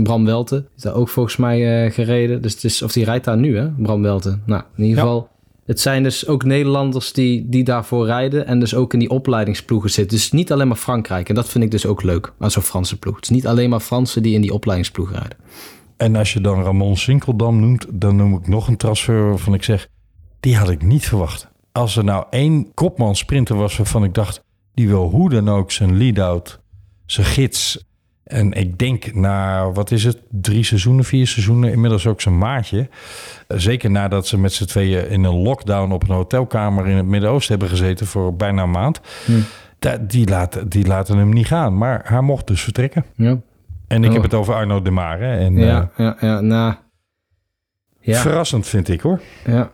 Bram Welten is daar ook volgens mij gereden. Dus die rijdt daar nu, hè, Bram Welten. Nou, in ieder geval... Het zijn dus ook Nederlanders die daarvoor rijden en dus ook in die opleidingsploegen zitten. Dus niet alleen maar Frankrijk. En dat vind ik dus ook leuk aan zo'n Franse ploeg. Het is niet alleen maar Fransen die in die opleidingsploeg rijden. En als je dan Ramon Sinkeldam noemt, dan noem ik nog een transfer waarvan ik zeg... die had ik niet verwacht. Als er nou één kopman sprinter was waarvan ik dacht... die wil hoe dan ook zijn lead-out, zijn gids... En ik denk na, 3 seizoenen, 4 seizoenen... inmiddels ook zijn maatje. Zeker nadat ze met z'n tweeën in een lockdown... op een hotelkamer in het Midden-Oosten hebben gezeten... voor bijna een maand. Die laten hem niet gaan. Maar hij mocht dus vertrekken. Ja. En ik heb het over Arnaud Demar. Hè? En, verrassend vind ik, hoor. Ja.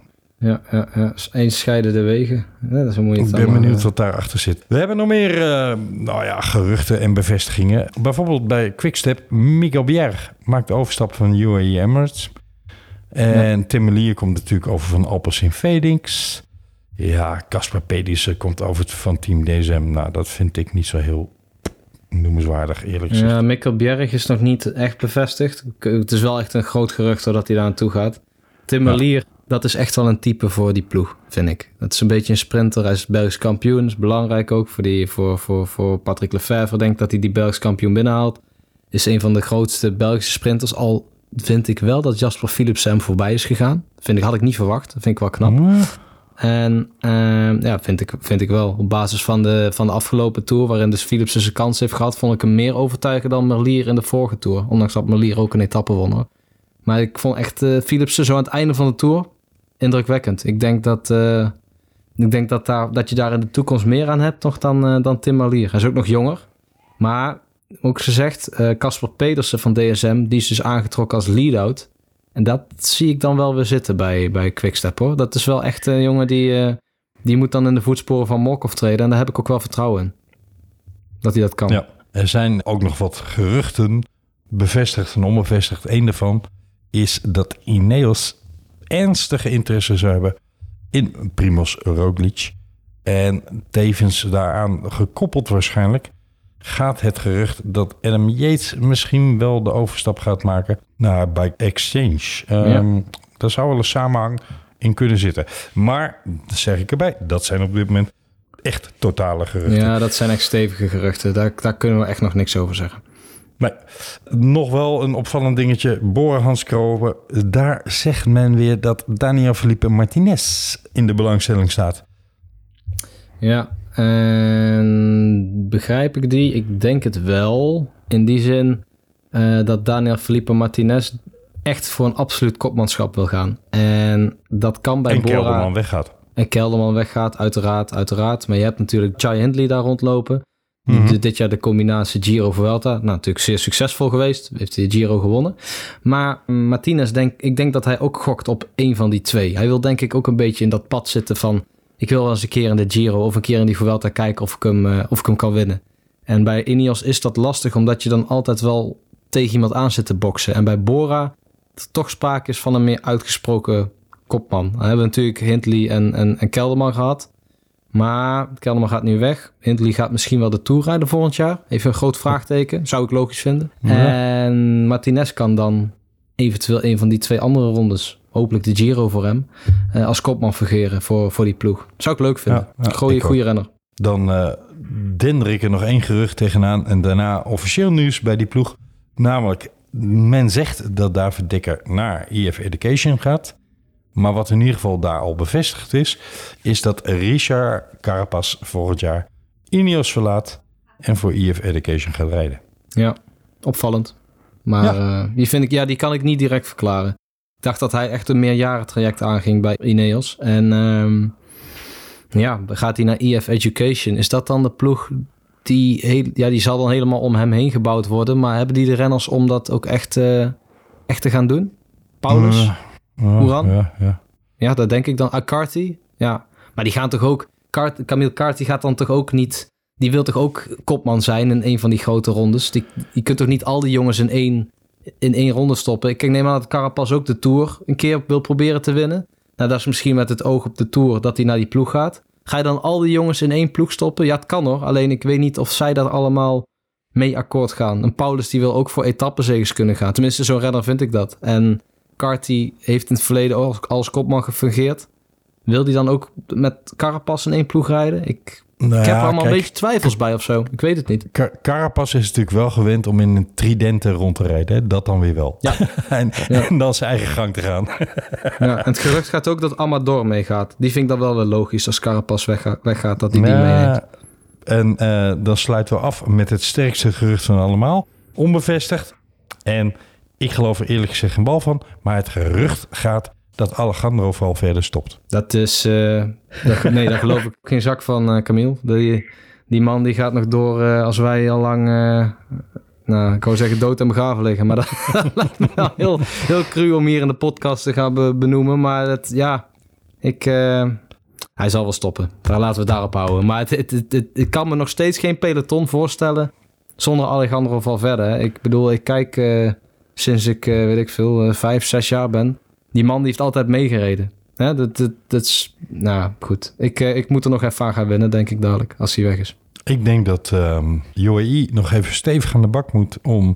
Eens scheiden de wegen. Ja, dat is een mooie taal. Ik ben benieuwd wat daarachter zit. We hebben nog meer geruchten en bevestigingen. Bijvoorbeeld bij Quickstep. Miguel Bjerg maakt de overstap van UAE Emirates. En Tim Melier komt natuurlijk over van Alpecin-Phoenix. Ja, Kasper Pedersen komt over van Team DSM. Nou, dat vind ik niet zo heel noemenswaardig, eerlijk gezegd. Ja, Miguel Bjerg is nog niet echt bevestigd. Het is wel echt een groot gerucht doordat hij daar aan toe gaat. Tim Melier... Dat is echt wel een type voor die ploeg, vind ik. Dat is een beetje een sprinter. Hij is Belgisch kampioen. Dat is belangrijk ook voor Patrick Lefevre. Denk dat hij die Belgisch kampioen binnenhaalt. Is een van de grootste Belgische sprinters. Al vind ik wel dat Jasper Philipsen hem voorbij is gegaan. Had ik niet verwacht. Dat vind ik wel knap. En vind ik wel. Op basis van de afgelopen Tour, waarin dus Philipsen zijn kans heeft gehad... vond ik hem meer overtuigen dan Merlier in de vorige Tour. Ondanks dat Merlier ook een etappe won, hoor. Maar ik vond echt Philipsen zo aan het einde van de Tour... indrukwekkend. Ik denk dat je daar in de toekomst meer aan hebt nog dan Tim Melier. Hij is ook nog jonger. Maar, ook gezegd, Kasper Pedersen van DSM, die is dus aangetrokken als lead-out. En dat zie ik dan wel weer zitten bij Quickstep, hoor. Dat is wel echt een jongen die moet dan in de voetsporen van Morkov treden. En daar heb ik ook wel vertrouwen in. Dat hij dat kan. Ja, er zijn ook nog wat geruchten, bevestigd en onbevestigd. Eén daarvan is dat Ineos... ernstige interesse zou hebben in Primož Roglič. En tevens daaraan gekoppeld waarschijnlijk... gaat het gerucht dat Adam Yates misschien wel de overstap gaat maken... naar Bike Exchange. Daar zou wel een samenhang in kunnen zitten. Maar, dat zeg ik erbij, dat zijn op dit moment echt totale geruchten. Ja, dat zijn echt stevige geruchten. Daar kunnen we echt nog niks over zeggen. Nee, nog wel een opvallend dingetje. Bora Hansgrohe, daar zegt men weer dat Daniel Felipe Martinez in de belangstelling staat. Ja, en begrijp ik die? Ik denk het wel. In die zin dat Daniel Felipe Martinez echt voor een absoluut kopmanschap wil gaan. En dat kan bij Bora... En Kelderman weggaat, uiteraard. Maar je hebt natuurlijk Jai Hindley daar rondlopen... Dit jaar de combinatie Giro-Vuelta. Nou, natuurlijk zeer succesvol geweest. Heeft hij de Giro gewonnen. Maar Martinez, ik denk dat hij ook gokt op één van die twee. Hij wil denk ik ook een beetje in dat pad zitten van... ik wil wel eens een keer in de Giro of een keer in die Vuelta kijken of ik hem kan winnen. En bij Ineos is dat lastig, omdat je dan altijd wel tegen iemand aan zit te boksen. En bij Bora toch sprake is van een meer uitgesproken kopman. Dan hebben we natuurlijk Hindley en Kelderman gehad. Maar Kelderman gaat nu weg. Hindley gaat misschien wel de Tour rijden volgend jaar. Even een groot vraagteken. Zou ik logisch vinden. Ja. En Martinez kan dan eventueel een van die twee andere rondes... hopelijk de Giro voor hem... als kopman fungeren voor die ploeg. Zou ik leuk vinden. Goeie renner. Dan dendrik er nog één gerucht tegenaan... en daarna officieel nieuws bij die ploeg. Namelijk, men zegt dat David Dekker naar EF Education gaat... Maar wat in ieder geval daar al bevestigd is... is dat Richard Carapaz volgend jaar Ineos verlaat... en voor EF Education gaat rijden. Ja, opvallend. Maar die kan ik niet direct verklaren. Ik dacht dat hij echt een meerjarentraject aanging bij Ineos. En Ja, gaat hij naar EF Education. Is dat dan de ploeg die zal dan helemaal om hem heen gebouwd worden. Maar hebben die de renners om dat ook echt te gaan doen? Paulus? Hoeran? Ja, dat denk ik dan. Carty? Ja, maar die gaan toch ook... Camille Carty gaat dan toch ook niet... Die wil toch ook kopman zijn in een van die grote rondes? Je kunt toch niet al die jongens in één ronde stoppen? Ik neem aan dat Carapaz ook de Tour een keer wil proberen te winnen. Nou, dat is misschien met het oog op de Tour dat hij naar die ploeg gaat. Ga je dan al die jongens in één ploeg stoppen? Ja, het kan hoor. Alleen ik weet niet of zij daar allemaal mee akkoord gaan. En Paulus die wil ook voor etappenzeges kunnen gaan. Tenminste, zo'n renner vind ik dat. En Carty heeft in het verleden ook als kopman gefungeerd. Wil die dan ook met Carapaz in één ploeg rijden? Ik heb er allemaal een beetje twijfels bij of zo. Ik weet het niet. Carapaz is natuurlijk wel gewend om in een tridenten rond te rijden. Hè? Dat dan weer wel. Ja. En dan zijn eigen gang te gaan. Ja, en het gerucht gaat ook dat Amador meegaat. Die vind ik dan wel weer logisch als Carapaz weggaat dat hij die meeneemt. En dan sluiten we af met het sterkste gerucht van allemaal. Onbevestigd. En ik geloof er eerlijk gezegd geen bal van. Maar het gerucht gaat... dat Alejandro Valverde stopt. Dat is... daar geloof ik geen zak van, Camille. Die man die gaat nog door als wij al lang... ik wou zeggen dood en begraven liggen. Maar dat lijkt me wel heel cru om hier in de podcast te gaan benoemen. Maar hij zal wel stoppen. Daar laten we het daarop houden. Maar het kan me nog steeds geen peloton voorstellen zonder Alejandro Valverde. Hè. Ik bedoel, ik kijk sinds ik, 5, 6 jaar ben... Die man die heeft altijd meegereden. Ja, dat is... Nou, goed. Ik moet er nog even aan gaan winnen, denk ik dadelijk, als hij weg is. Ik denk dat UAE nog even stevig aan de bak moet... om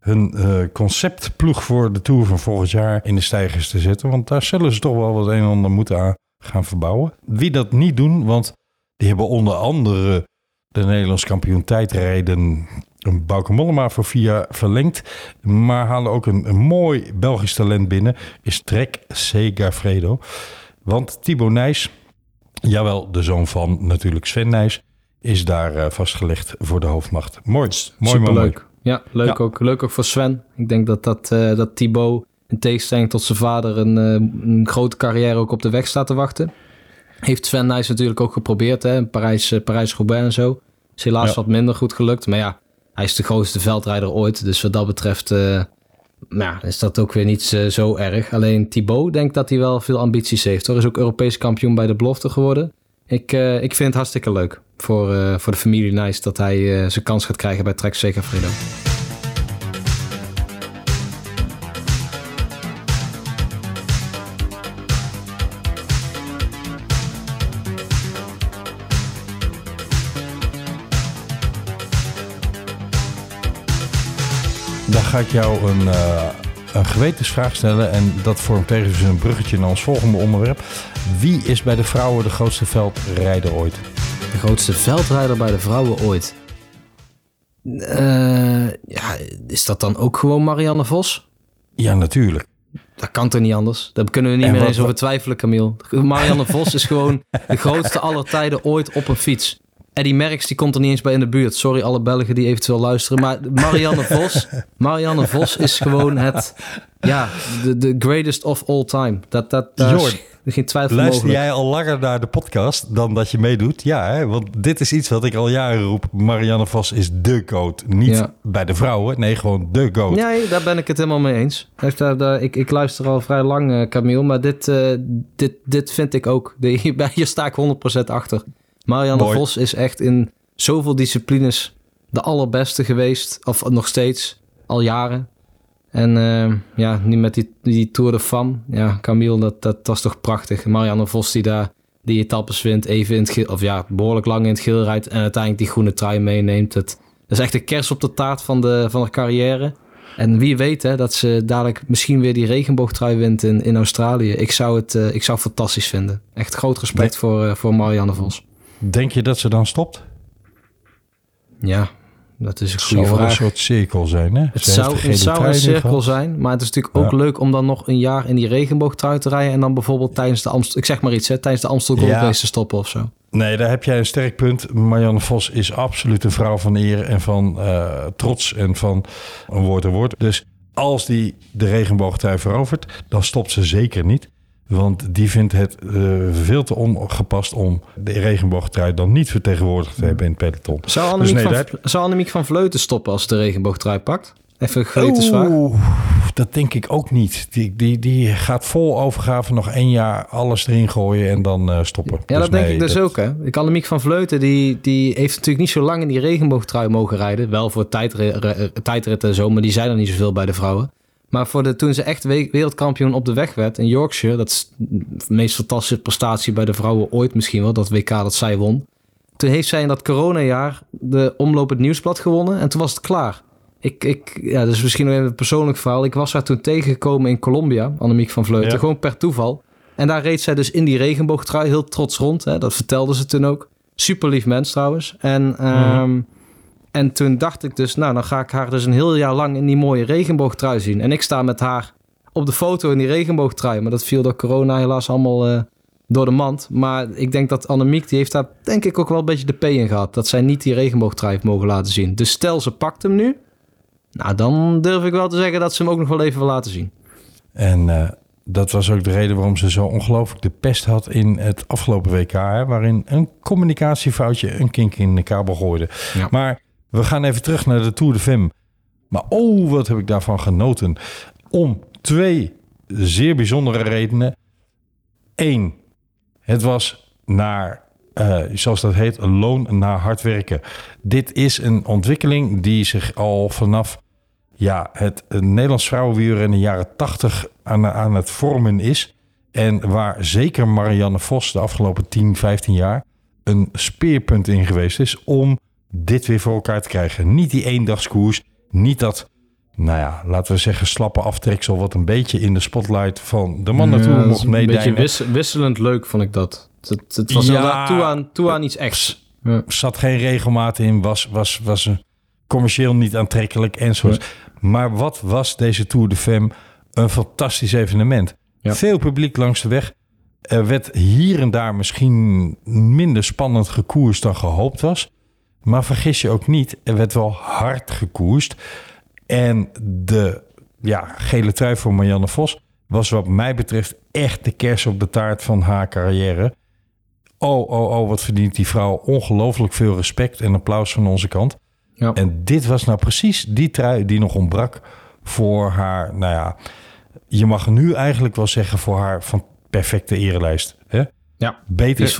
hun conceptploeg voor de Tour van volgend jaar in de steigers te zetten. Want daar zullen ze toch wel wat een en ander moeten aan gaan verbouwen. Wie dat niet doen, want die hebben onder andere... de Nederlands kampioen tijdrijden... een Bauke Mollema voor 4 jaar verlengd. Maar halen ook een mooi Belgisch talent binnen. Is Trek Segafredo. Want Thibaut Nys, jawel, de zoon van natuurlijk Sven Nys... is daar vastgelegd voor de hoofdmacht. Mooi. Superleuk. Ja, leuk, ja. Ook. Leuk ook voor Sven. Ik denk dat Thibaut in tegenstelling tot zijn vader... een grote carrière ook op de weg staat te wachten. Heeft Sven Nys natuurlijk ook geprobeerd. Hè? Parijs-Roubaix en zo. Is helaas wat minder goed gelukt. Maar ja... Hij is de grootste veldrijder ooit. Dus wat dat betreft is dat ook weer niet zo erg. Alleen Thibaut denkt dat hij wel veel ambities heeft. Hoor. Is ook Europees kampioen bij de belofte geworden. Ik vind het hartstikke leuk voor de familie Nys dat hij zijn kans gaat krijgen bij Trek Segafredo. Ga ik jou een gewetensvraag stellen en dat vormt tevens een bruggetje naar ons volgende onderwerp. Wie is bij de vrouwen de grootste veldrijder ooit? De grootste veldrijder bij de vrouwen ooit? Is dat dan ook gewoon Marianne Vos? Ja, natuurlijk. Dat kan toch niet anders? Daar kunnen we niet meer eens over twijfelen, Camille. Marianne Vos is gewoon de grootste aller tijden ooit op een fiets. Eddy Merckx, die komt er niet eens bij in de buurt. Sorry alle Belgen die eventueel luisteren. Maar Marianne Vos is gewoon de greatest of all time. Jorn, geen twijfel mogelijk. Luister jij al langer naar de podcast dan dat je meedoet? Ja, hè? Want dit is iets wat ik al jaren roep. Marianne Vos is de GOAT. Niet bij de vrouwen, nee, gewoon de GOAT. Nee, daar ben ik het helemaal mee eens. Ik luister al vrij lang, Camille. Maar dit vind ik ook. Hier sta ik 100% achter. Marianne Vos is echt in zoveel disciplines de allerbeste geweest. Of nog steeds, al jaren. En nu met die Tour de Femmes. Ja, Camille, dat was toch prachtig. Marianne Vos die daar die etappes wint. Even in het geel, behoorlijk lang in het geel rijdt. En uiteindelijk die groene trui meeneemt. Dat is echt de kers op de taart van haar carrière. En wie weet hè, dat ze dadelijk misschien weer die regenboogtrui wint in Australië. Ik zou het fantastisch vinden. Echt groot respect voor Marianne Vos. Denk je dat ze dan stopt? Ja, dat is een goede vraag. Het zou een soort cirkel zijn, hè? Het zou een cirkel zijn, maar het is natuurlijk ook leuk om dan nog een jaar in die regenboogtrui te rijden en dan bijvoorbeeld tijdens de Amstel Gold Race te stoppen of zo. Nee, daar heb jij een sterk punt. Marianne Vos is absoluut een vrouw van eer en van trots en van een woord. Dus als die de regenboogtrui verovert, dan stopt ze zeker niet. Want die vindt het veel te ongepast om de regenboogtrui dan niet vertegenwoordigd te hebben in het peloton. Zou Annemiek, dus zou Annemiek van Vleuten stoppen als ze de regenboogtrui pakt? Even een gewetensvraag. Dat denk ik ook niet. Die gaat vol overgave nog 1 jaar alles erin gooien en dan stoppen. Ja, dus dat denk ik dus ook. Hè? Annemiek van Vleuten die heeft natuurlijk niet zo lang in die regenboogtrui mogen rijden. Wel voor tijdritten en zo, maar die zijn er niet zoveel bij de vrouwen. Maar toen ze echt wereldkampioen op de weg werd in Yorkshire... dat is de meest fantastische prestatie bij de vrouwen ooit misschien wel... dat WK dat zij won. Toen heeft zij in dat coronajaar de Omloop het Nieuwsblad gewonnen... en toen was het klaar. Ja, dat is misschien nog even een persoonlijk verhaal. Ik was haar toen tegengekomen in Colombia, Annemiek van Vleuten. Ja. Gewoon per toeval. En daar reed zij dus in die regenboogtrui heel trots rond. Hè? Dat vertelde ze toen ook. Super lief mens trouwens. En toen dacht ik dus, nou, dan ga ik haar dus een heel jaar lang in die mooie regenboogtrui zien. En ik sta met haar op de foto in die regenboogtrui. Maar dat viel door corona helaas allemaal door de mand. Maar ik denk dat Annemiek, die heeft daar denk ik ook wel een beetje de P in gehad. Dat zij niet die regenboogtrui heeft mogen laten zien. Dus stel, ze pakt hem nu. Nou, dan durf ik wel te zeggen dat ze hem ook nog wel even wil laten zien. En dat was ook de reden waarom ze zo ongelooflijk de pest had in het afgelopen WK. Hè, waarin een communicatiefoutje een kink in de kabel gooide. Ja. Maar... we gaan even terug naar de Tour de Femmes. Maar oh, wat heb ik daarvan genoten. Om 2 zeer bijzondere redenen. 1. Het was naar, zoals dat heet, een loon naar hard werken. Dit is een ontwikkeling die zich al vanaf het Nederlands vrouwenwielrennen in de jaren 80 aan het vormen is. En waar zeker Marianne Vos de afgelopen 10, 15 jaar een speerpunt in geweest is om... dit weer voor elkaar te krijgen. Niet die eendagskoers. Niet dat, laten we zeggen... slappe aftreksel wat een beetje in de spotlight... van de man naartoe mocht meedijnen. Een beetje wisselend leuk vond ik dat. Het was inderdaad toe aan iets echts. Ja. Zat geen regelmaat in. Was commercieel niet aantrekkelijk enzovoort. Ja. Maar wat was deze Tour de Femmes een fantastisch evenement. Ja. Veel publiek langs de weg. Er werd hier en daar misschien... minder spannend gekoerst dan gehoopt was... maar vergis je ook niet, er werd wel hard gekoerst. En de gele trui voor Marianne Vos... was wat mij betreft echt de kers op de taart van haar carrière. Oh, wat verdient die vrouw ongelooflijk veel respect... en applaus van onze kant. Ja. En dit was nou precies die trui die nog ontbrak... voor haar, je mag nu eigenlijk wel zeggen... voor haar van perfecte erenlijst. Hè? Ja, beter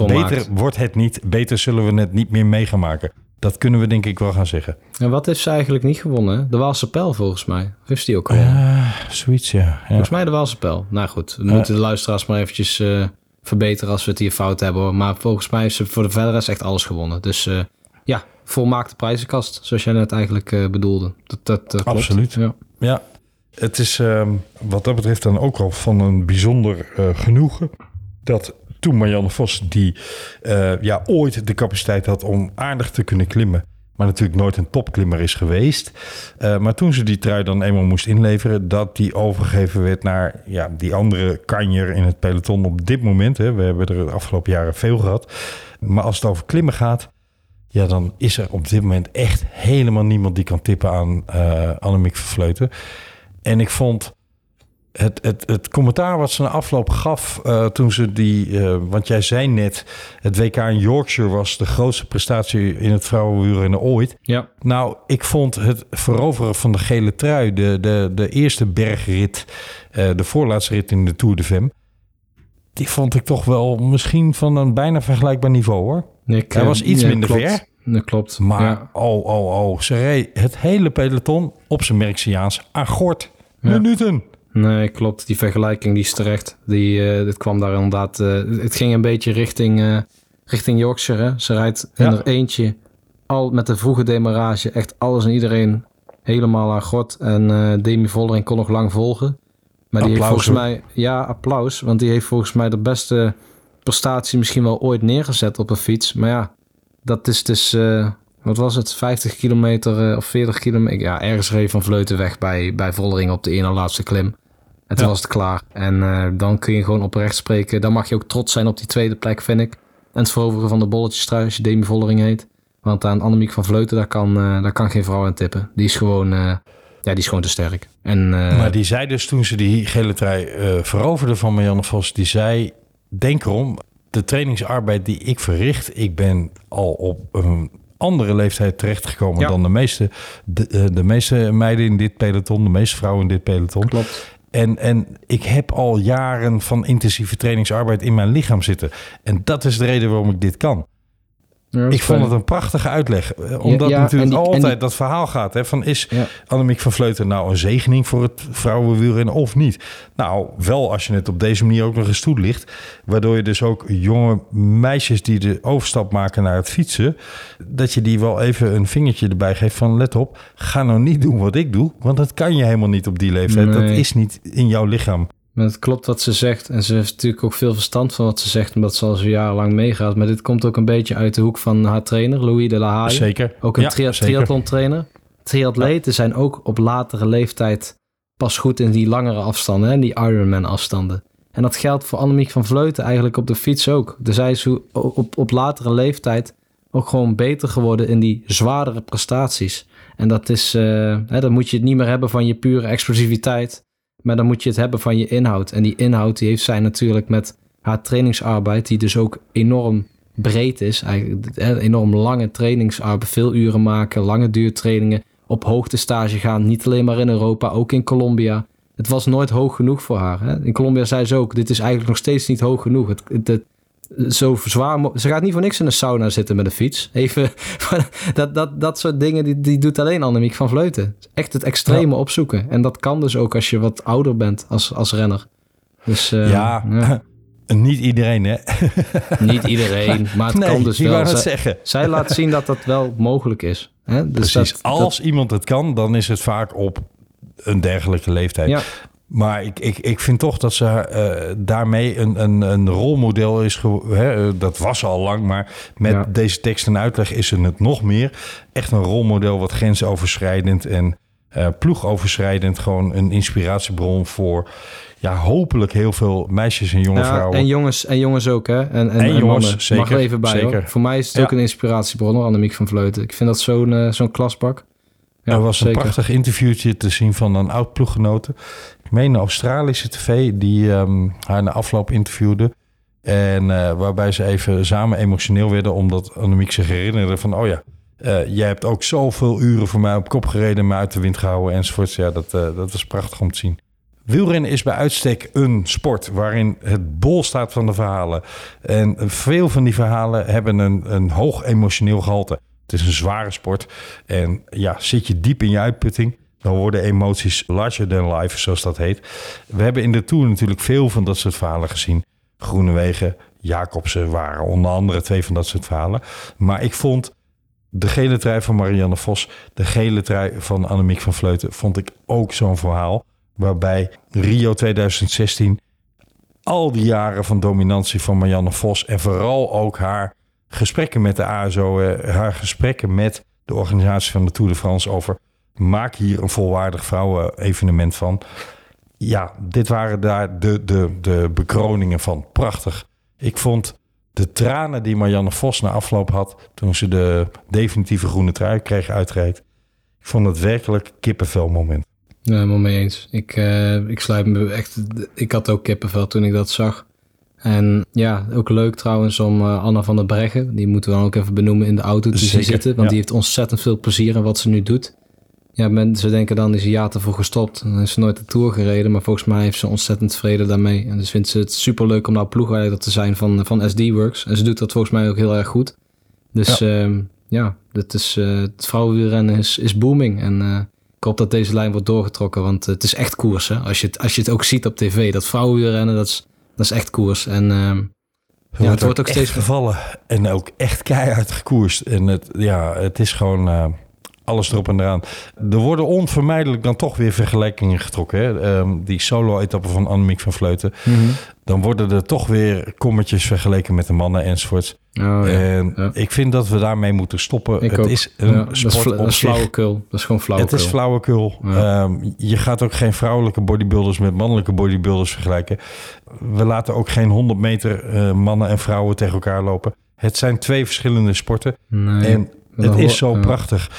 wordt het niet. Beter zullen we het niet meer meegemaken. Dat kunnen we denk ik wel gaan zeggen. En wat heeft ze eigenlijk niet gewonnen? De Waalse Pijl volgens mij. Heeft die ook gewonnen? Zoiets, ja. Volgens mij de Waalse Pijl. Nou goed, we moeten de luisteraars maar eventjes verbeteren als we het hier fout hebben. Hoor. Maar volgens mij heeft ze voor de verdere rest echt alles gewonnen. Dus volmaakte prijzenkast. Zoals jij net eigenlijk bedoelde. Dat klopt. Absoluut. Ja. Het is wat dat betreft dan ook al van een bijzonder genoegen. Dat... toen Marianne Vos, die ooit de capaciteit had om aardig te kunnen klimmen... maar natuurlijk nooit een topklimmer is geweest. Maar toen ze die trui dan eenmaal moest inleveren... dat die overgegeven werd naar die andere kanjer in het peloton op dit moment. Hè. We hebben er de afgelopen jaren veel gehad. Maar als het over klimmen gaat... dan is er op dit moment echt helemaal niemand die kan tippen aan Annemiek van Vleuten. En ik vond... Het commentaar wat ze na afloop gaf toen ze die... want jij zei net, het WK in Yorkshire was de grootste prestatie in het vrouwenwielrennen ooit. Ja. Nou, ik vond het veroveren van de gele trui, de eerste bergrit, de voorlaatste rit in de Tour de Femmes... die vond ik toch wel misschien van een bijna vergelijkbaar niveau, hoor. Hij was iets minder ver. Dat klopt. Maar ze reed het hele peloton op zijn Merxiaans aan gort. Ja. Minuten. Nee, klopt. Die vergelijking die is terecht. Het kwam daar inderdaad... het ging een beetje richting Yorkshire. Hè? Ze rijdt in er eentje al met de vroege demarrage. Echt alles en iedereen helemaal aan gort. En Demi Vollering kon nog lang volgen. Maar die heeft volgens mij... ja, applaus. Want die heeft volgens mij de beste prestatie misschien wel ooit neergezet op een fiets. Maar ja, dat is dus... wat was het? 50 kilometer of 40 kilometer? Ja, ergens reed Van Vleuten weg bij Vollering op de ene laatste klim. En toen was het klaar. En dan kun je gewoon oprecht spreken. Dan mag je ook trots zijn op die tweede plek, vind ik. En het veroveren van de bolletjestrui, als je Demi Vollering heet. Want aan Annemiek van Vleuten, daar kan geen vrouw aan tippen. Die is gewoon Ja, die is gewoon te sterk. Maar die zei dus toen ze die gele trui veroverde van Marianne Vos, die zei, denk erom, de trainingsarbeid die ik verricht, ik ben al op een andere leeftijd terechtgekomen dan de meeste meiden in dit peloton, de meeste vrouwen in dit peloton. Klopt. En ik heb al jaren van intensieve trainingsarbeid in mijn lichaam zitten. En dat is de reden waarom ik dit kan. Ja, ik vond het een prachtige uitleg. Omdat natuurlijk altijd dat verhaal gaat. Hè, van is Annemiek van Vleuten nou een zegening voor het vrouwenwielrennen of niet? Nou, wel als je het op deze manier ook nog eens toelicht. Waardoor je dus ook jonge meisjes die de overstap maken naar het fietsen, dat je die wel even een vingertje erbij geeft van let op, ga nou niet doen wat ik doe. Want dat kan je helemaal niet op die leeftijd. Nee. Dat is niet in jouw lichaam. Maar het klopt wat ze zegt. En ze heeft natuurlijk ook veel verstand van wat ze zegt, omdat ze al zo jarenlang meegaat. Maar dit komt ook een beetje uit de hoek van haar trainer, Louis de La Haye. Zeker. Ook een triathlon-trainer. Triatleten zijn ook op latere leeftijd pas goed in die langere afstanden, hè? Die Ironman-afstanden. En dat geldt voor Annemiek van Vleuten eigenlijk op de fiets ook. Dus zij is op latere leeftijd ook gewoon beter geworden in die zwaardere prestaties. En dat is, dan moet je het niet meer hebben van je pure explosiviteit. Maar dan moet je het hebben van je inhoud. En die inhoud die heeft zij natuurlijk met haar trainingsarbeid, die dus ook enorm breed is. Eigenlijk enorm lange trainingsarbeid. Veel uren maken, lange duurtrainingen. Op hoogtestage gaan. Niet alleen maar in Europa, ook in Colombia. Het was nooit hoog genoeg voor haar. Hè? In Colombia zei ze ook, dit is eigenlijk nog steeds niet hoog genoeg. Zo zwaar ze gaat niet voor niks in een sauna zitten met een fiets. Even, dat soort dingen, die doet alleen Annemiek van Vleuten. Echt het extreme opzoeken. En dat kan dus ook als je wat ouder bent als renner. Dus, niet iedereen, hè? Niet iedereen, maar het kan dus wel. Zij laat zien dat wel mogelijk is. Hè? Dus precies, als iemand het kan, dan is het vaak op een dergelijke leeftijd. Ja. Maar ik vind toch dat ze daarmee een rolmodel is. Dat was al lang, maar met deze tekst en uitleg is het nog meer. Echt een rolmodel wat grensoverschrijdend en ploegoverschrijdend gewoon een inspiratiebron voor hopelijk heel veel meisjes en jonge vrouwen. En jongens ook, hè? En jongens, mannen. Zeker. Mag er even bij, hoor. Voor mij is het ook een inspiratiebron, hoor, Annemiek van Vleuten. Ik vind dat zo'n klasbak. Ja, er was een prachtig interviewtje te zien van een oud-ploeggenote. Ik meen een Australische tv die haar na afloop interviewde. En waarbij ze even samen emotioneel werden, omdat Annemiek zich herinnerde van, jij hebt ook zoveel uren voor mij op kop gereden, me uit de wind gehouden enzovoorts. Ja, dat is prachtig om te zien. Wielrennen is bij uitstek een sport waarin het bol staat van de verhalen. En veel van die verhalen hebben een hoog emotioneel gehalte. Het is een zware sport. En zit je diep in je uitputting, dan worden emoties larger than life, zoals dat heet. We hebben in de Tour natuurlijk veel van dat soort verhalen gezien. Groenewegen, Jacobsen waren onder andere twee van dat soort verhalen. Maar ik vond de gele trui van Marianne Vos, de gele trui van Annemiek van Vleuten, vond ik ook zo'n verhaal. Waarbij Rio 2016 al die jaren van dominantie van Marianne Vos en vooral ook haar gesprekken met de ASO, haar gesprekken met de organisatie van de Tour de France over, maak hier een volwaardig vrouwen-evenement van. Ja, dit waren daar de bekroningen van. Prachtig. Ik vond de tranen die Marianne Vos na afloop had toen ze de definitieve groene trui kreeg uitgereikt, ik vond het werkelijk kippenvel moment. Ja, helemaal mee eens. Ik sluit me echt. Ik had ook kippenvel toen ik dat zag. En ja, ook leuk trouwens om Anna van der Breggen, die moeten we dan ook even benoemen, in de auto te zien zitten. Want die heeft ontzettend veel plezier in wat ze nu doet. Ja, mensen denken dan, is ze jaar te vroeg gestopt. En dan is ze nooit de Tour gereden. Maar volgens mij heeft ze ontzettend vrede daarmee. En dus vindt ze het superleuk om nou ploegleider te zijn van SD Works. En ze doet dat volgens mij ook heel erg goed. Dus dat is, het vrouwenwielrennen is booming. En ik hoop dat deze lijn wordt doorgetrokken. Want het is echt koers, hè. Als je het ook ziet op tv, dat vrouwenwielrennen, dat is echt koers. En het wordt ook steeds gevallen. En ook echt keihard gekoerst. En het is gewoon alles erop en eraan. Er worden onvermijdelijk dan toch weer vergelijkingen getrokken. Hè? Die solo-etappen van Annemiek van Vleuten. Mm-hmm. Dan worden er toch weer kommetjes vergeleken met de mannen enzovoorts. Ik vind dat we daarmee moeten stoppen. Is een sport dat is flauwekul. Dat is gewoon flauwekul. Het is flauwekul. Ja. Je gaat ook geen vrouwelijke bodybuilders met mannelijke bodybuilders vergelijken. We laten ook geen 100 meter mannen en vrouwen tegen elkaar lopen. Het zijn twee verschillende sporten. Nee. En Het is zo prachtig.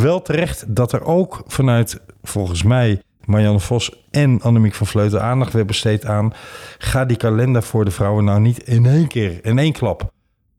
Wel terecht dat er ook vanuit, volgens mij, Marianne Vos en Annemiek van Vleuten aandacht weer besteed aan. Ga die kalender voor de vrouwen nou niet in één keer, in één klap,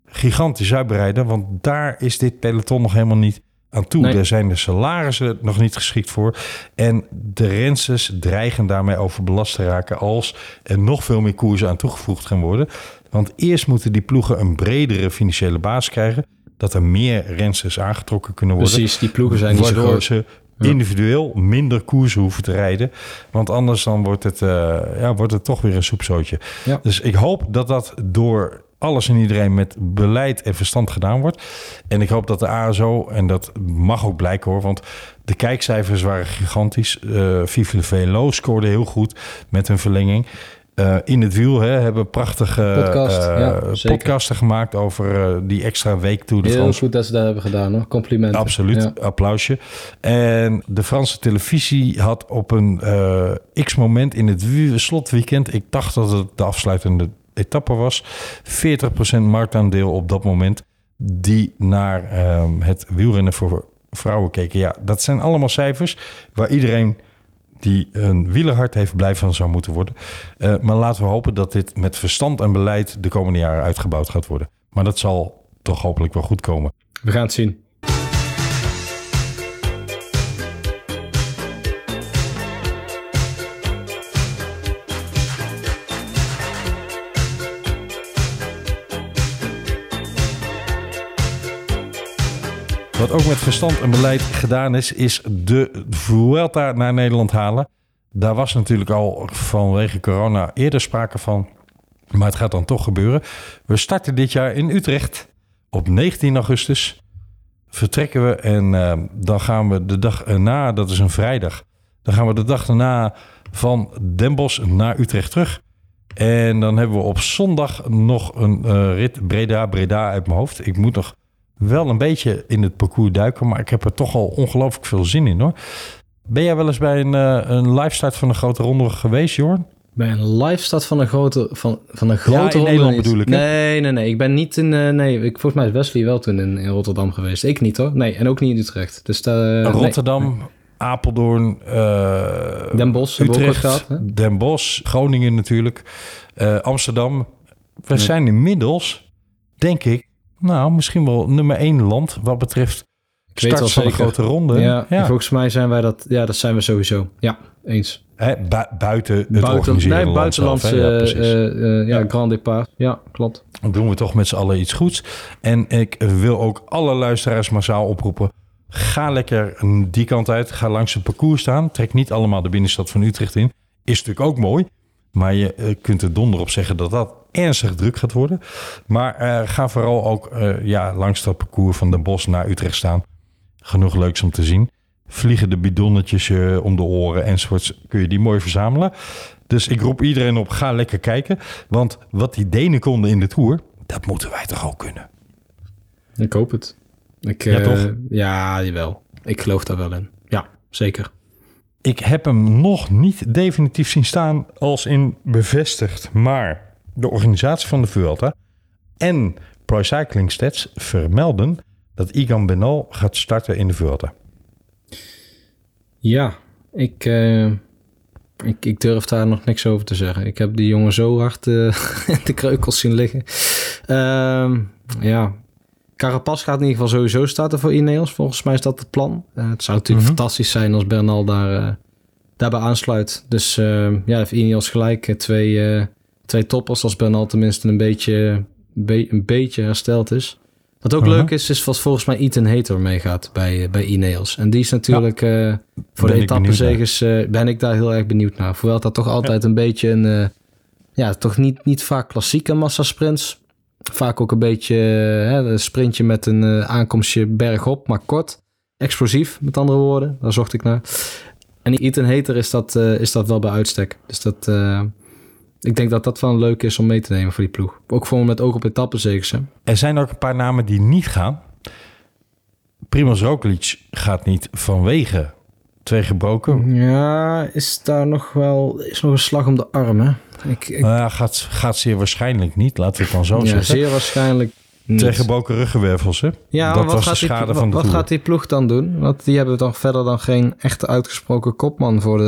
gigantisch uitbreiden. Want daar is dit peloton nog helemaal niet aan toe. Nee. Er zijn de salarissen nog niet geschikt voor. En de rensters dreigen daarmee overbelast te raken als er nog veel meer koersen aan toegevoegd gaan worden. Want eerst moeten die ploegen een bredere financiële basis krijgen, dat er meer rensters aangetrokken kunnen worden. Precies, die ploegen zijn niet zo groot. Ze individueel minder koersen hoeven te rijden. Want anders dan wordt het toch weer een soepzootje. Ja. Dus ik hoop dat dat door alles en iedereen met beleid en verstand gedaan wordt. En ik hoop dat de ASO, en dat mag ook blijken hoor, want de kijkcijfers waren gigantisch. Vive le Velo scoorde heel goed met hun verlenging. In het wiel hebben prachtige podcasten gemaakt over die extra week Tour de France. Heel goed dat ze dat hebben gedaan, hoor. Complimenten. Absoluut, applausje. En de Franse televisie had op een x-moment in het slotweekend, ik dacht dat het de afsluitende etappe was, 40% marktaandeel op dat moment, die naar het wielrennen voor vrouwen keken. Ja, dat zijn allemaal cijfers waar iedereen die een wielerhart heeft blij van zou moeten worden. Maar laten we hopen dat dit met verstand en beleid de komende jaren uitgebouwd gaat worden. Maar dat zal toch hopelijk wel goed komen. We gaan het zien. Wat ook met verstand en beleid gedaan is, is de Vuelta naar Nederland halen. Daar was natuurlijk al vanwege corona eerder sprake van, maar het gaat dan toch gebeuren. We starten dit jaar in Utrecht op 19 augustus. Vertrekken we en dan gaan we de dag erna, dat is een vrijdag, dan gaan we de dag erna van Den Bosch naar Utrecht terug. En dan hebben we op zondag nog een rit Breda uit mijn hoofd. Ik moet nog wel een beetje in het parcours duiken, maar ik heb er toch al ongelooflijk veel zin in, hoor. Ben jij wel eens bij een live start van een grote ronde geweest, Jorn? Bij een live start van een grote ronde? Ja, in Nederland bedoel ik. Nee. Ik ben niet in... volgens mij is Wesley wel toen in Rotterdam geweest. Ik niet, hoor. Nee, en ook niet in Utrecht. Dus Rotterdam, Apeldoorn, Den Bosch, Utrecht, gehad, hè? Den Bosch, Groningen natuurlijk, Amsterdam. We zijn inmiddels, denk ik, misschien wel nummer 1 land wat betreft start van een grote ronde. Ja. Volgens mij zijn wij dat. Ja, dat zijn we sowieso. Ja, eens. Buiten het organiseren. Nee, buitenlandse Grand Départ. Ja, klopt. Dan doen we toch met z'n allen iets goeds. En ik wil ook alle luisteraars massaal oproepen. Ga lekker die kant uit. Ga langs het parcours staan. Trek niet allemaal de binnenstad van Utrecht in. Is natuurlijk ook mooi. Maar je kunt er donder op zeggen dat dat ernstig druk gaat worden. Maar ga vooral ook langs dat parcours van Den Bosch naar Utrecht staan. Genoeg leuks om te zien. Vliegen de bidonnetjes om de oren enzovoorts. Kun je die mooi verzamelen. Dus ik roep iedereen op, ga lekker kijken. Want wat die Denen konden in de Tour, dat moeten wij toch ook kunnen? Ik hoop het. Toch? Ja, jawel. Ik geloof daar wel in. Ja, zeker. Ik heb hem nog niet definitief zien staan als in bevestigd. Maar de organisatie van de Vuelta en Pro Cycling Stats vermelden dat Egan Bernal gaat starten in de Vuelta. Ja, ik durf daar nog niks over te zeggen. Ik heb die jongen zo hard de kreukels zien liggen. Carapaz gaat in ieder geval sowieso starten voor Ineos. Volgens mij is dat het plan. Het zou natuurlijk fantastisch zijn als Bernal daarbij aansluit. Dus heeft Ineos gelijk. Twee toppers als Bernal tenminste een beetje hersteld is. Wat ook leuk is wat volgens mij Ethan Hayter meegaat bij Ineos. En die is natuurlijk voor de etappenzegers ben ik daar heel erg benieuwd naar. Hoewel dat toch altijd een beetje een toch niet vaak klassieke massasprints. Vaak ook een beetje een sprintje met een aankomstje bergop, maar kort. Explosief, met andere woorden. Daar zocht ik naar. En Ethan Hayter is dat wel bij uitstek. Dus dat... ik denk dat dat wel leuk is om mee te nemen voor die ploeg. Ook voor een moment ook op etappenzegers. Er zijn ook een paar namen die niet gaan. Primož Roglič gaat niet vanwege twee gebroken. Ja, is daar nog wel een slag om de arm, hè? Gaat zeer waarschijnlijk niet, laten we het dan zo zeggen. Ja, zeer waarschijnlijk Niet. Tegen balkenruggenwervels, hè? Ja, dat was de schade van de Tour. Wat gaat die ploeg dan doen? Want die hebben dan verder dan geen echt uitgesproken kopman voor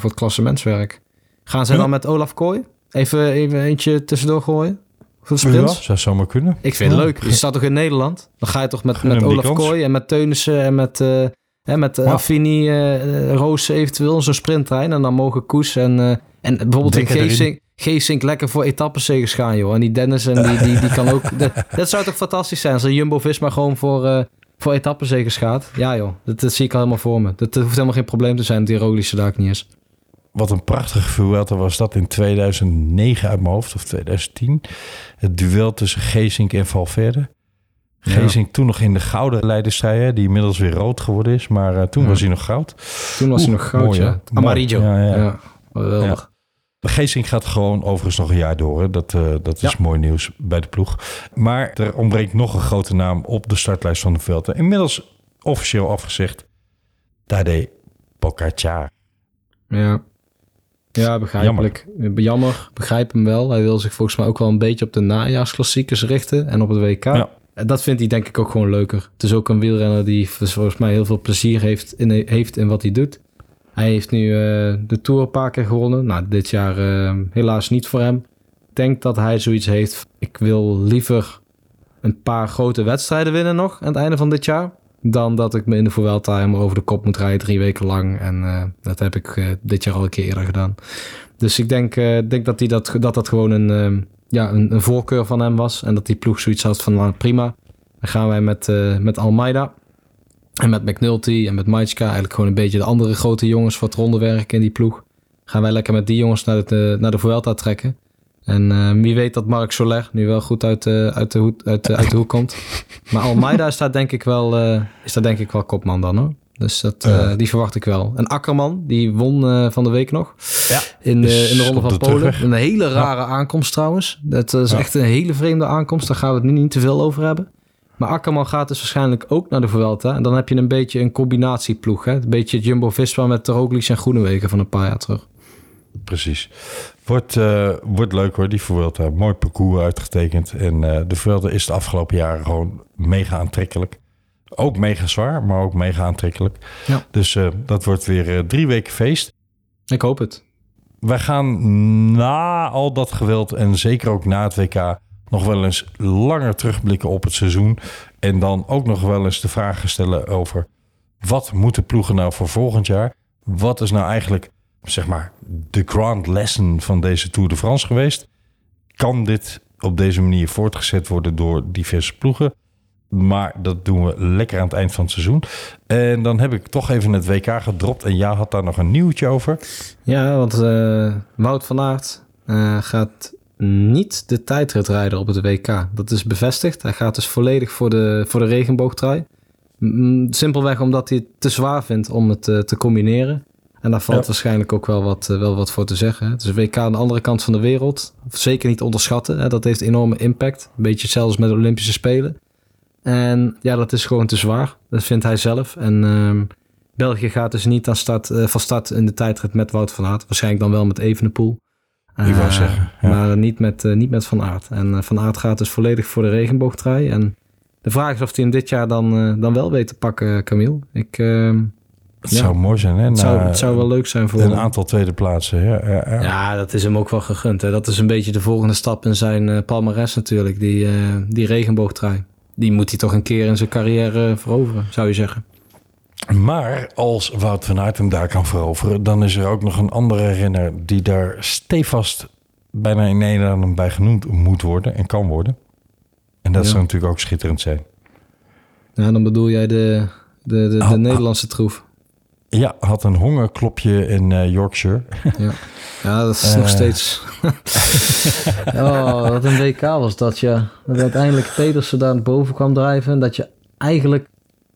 het klassementswerk. Gaan ze dan met Olaf Kooi even eentje tussendoor gooien? Voor de sprint? Ja, zou zomaar kunnen. Ik vind het leuk. Je staat toch in Nederland? Dan ga je toch met Olaf Kooi en met Teunissen en met Affini, Roos eventueel, zo'n sprinttrein. En dan mogen Koes en bijvoorbeeld in Geesink... Geesink lekker voor etappenzegers gaan, joh. En die Dennis, en die kan ook... dat zou toch fantastisch zijn als een Jumbo-Visma gewoon voor etappenzegers gaat? Ja, joh. Dat zie ik al helemaal voor me. Dat hoeft helemaal geen probleem te zijn dat die Roglic daar niet is. Wat een prachtige Vuelta was dat in 2009 uit mijn hoofd, of 2010. Het duel tussen Geesink en Valverde. Geesink toen nog in de gouden leiderstrui, hè, die inmiddels weer rood geworden is. Maar toen was hij nog goud. Toen was hij nog goud, mooi, ja. Amarillo. Ja. Geweldig. Ja. Geesink gaat gewoon overigens nog een jaar door. Hè? Dat is mooi nieuws bij de ploeg. Maar er ontbreekt nog een grote naam op de startlijst van de Vuelta. Inmiddels officieel afgezegd. Tadej Pogačar. Ja, begrijpelijk. Jammer, begrijp hem wel. Hij wil zich volgens mij ook wel een beetje op de najaarsklassiekers richten. En op het WK. Ja. Dat vindt hij denk ik ook gewoon leuker. Het is ook een wielrenner die volgens mij heel veel plezier heeft in wat hij doet. Hij heeft nu de Tour een paar keer gewonnen. Nou, dit jaar helaas niet voor hem. Ik denk dat hij zoiets heeft. Ik wil liever een paar grote wedstrijden winnen nog aan het einde van dit jaar. Dan dat ik me in de Vuelta helemaal over de kop moet rijden 3 weken lang. En dat heb ik dit jaar al een keer eerder gedaan. Dus ik denk dat hij dat gewoon een voorkeur van hem was. En dat die ploeg zoiets had van prima. Dan gaan wij met Almeida. En met McNulty en met Majka, eigenlijk gewoon een beetje de andere grote jongens voor het rondewerk in die ploeg. Gaan wij lekker met die jongens naar de Vuelta trekken. En wie weet dat Marc Soler nu wel goed uit de hoek komt. Maar Almeida is daar denk ik wel kopman dan, hoor. Dus die verwacht ik wel. En Akkerman, die won van de week nog. Ja, in de Ronde van Polen. Terugweg. Een hele rare aankomst trouwens. Dat is echt een hele vreemde aankomst. Daar gaan we het nu niet te veel over hebben. Maar Akkerman gaat dus waarschijnlijk ook naar de Vuelta. En dan heb je een beetje een combinatieploeg. Hè? Een beetje Jumbo-Visma met Roglic en Groenewegen van een paar jaar terug. Precies. Wordt leuk hoor, die Vuelta. Mooi parcours uitgetekend. En de Vuelta is de afgelopen jaren gewoon mega aantrekkelijk. Ook mega zwaar, maar ook mega aantrekkelijk. Ja. Dus dat wordt weer 3 weken feest. Ik hoop het. Wij gaan na al dat geweld en zeker ook na het WK... nog wel eens langer terugblikken op het seizoen. En dan ook nog wel eens de vragen stellen over... wat moeten ploegen nou voor volgend jaar? Wat is nou eigenlijk, zeg maar, de grand lesson van deze Tour de France geweest? Kan dit op deze manier voortgezet worden door diverse ploegen? Maar dat doen we lekker aan het eind van het seizoen. En dan heb ik toch even het WK gedropt. En jij had daar nog een nieuwtje over. Ja, want Wout van Aert gaat... niet de tijdrit rijden op het WK. Dat is bevestigd. Hij gaat dus volledig voor de regenboogtrui. Simpelweg omdat hij het te zwaar vindt om het te combineren. En daar valt waarschijnlijk ook wel wat voor te zeggen. Hè. Het is een WK aan de andere kant van de wereld. Zeker niet onderschatten. Hè. Dat heeft enorme impact. Een beetje hetzelfde als met de Olympische Spelen. En ja, dat is gewoon te zwaar. Dat vindt hij zelf. En België gaat dus niet van start in de tijdrit met Wout van Aert. Waarschijnlijk dan wel met Evenepoel. Ik wou zeggen. Ja. Maar niet met Van Aert. En Van Aert gaat dus volledig voor de regenboogtrui. En de vraag is of hij hem dit jaar dan wel weet te pakken, Camille. Het zou mooi zijn, hè? Het zou wel leuk zijn voor een aantal tweede plaatsen. Ja. Ja, dat is hem ook wel gegund. Hè? Dat is een beetje de volgende stap in zijn palmares natuurlijk. Die regenboogtrui. Die moet hij toch een keer in zijn carrière veroveren, zou je zeggen. Maar als Wout van Aert hem daar kan veroveren... dan is er ook nog een andere renner... die daar stevast bijna in Nederland bij genoemd moet worden... en kan worden. En dat zou natuurlijk ook schitterend zijn. Ja, dan bedoel jij de Nederlandse troef. Ja, had een hongerklopje in Yorkshire. Ja, dat is nog steeds... wat een WK was dat, ja. Dat uiteindelijk Pedersen daar boven kwam drijven... en dat je eigenlijk...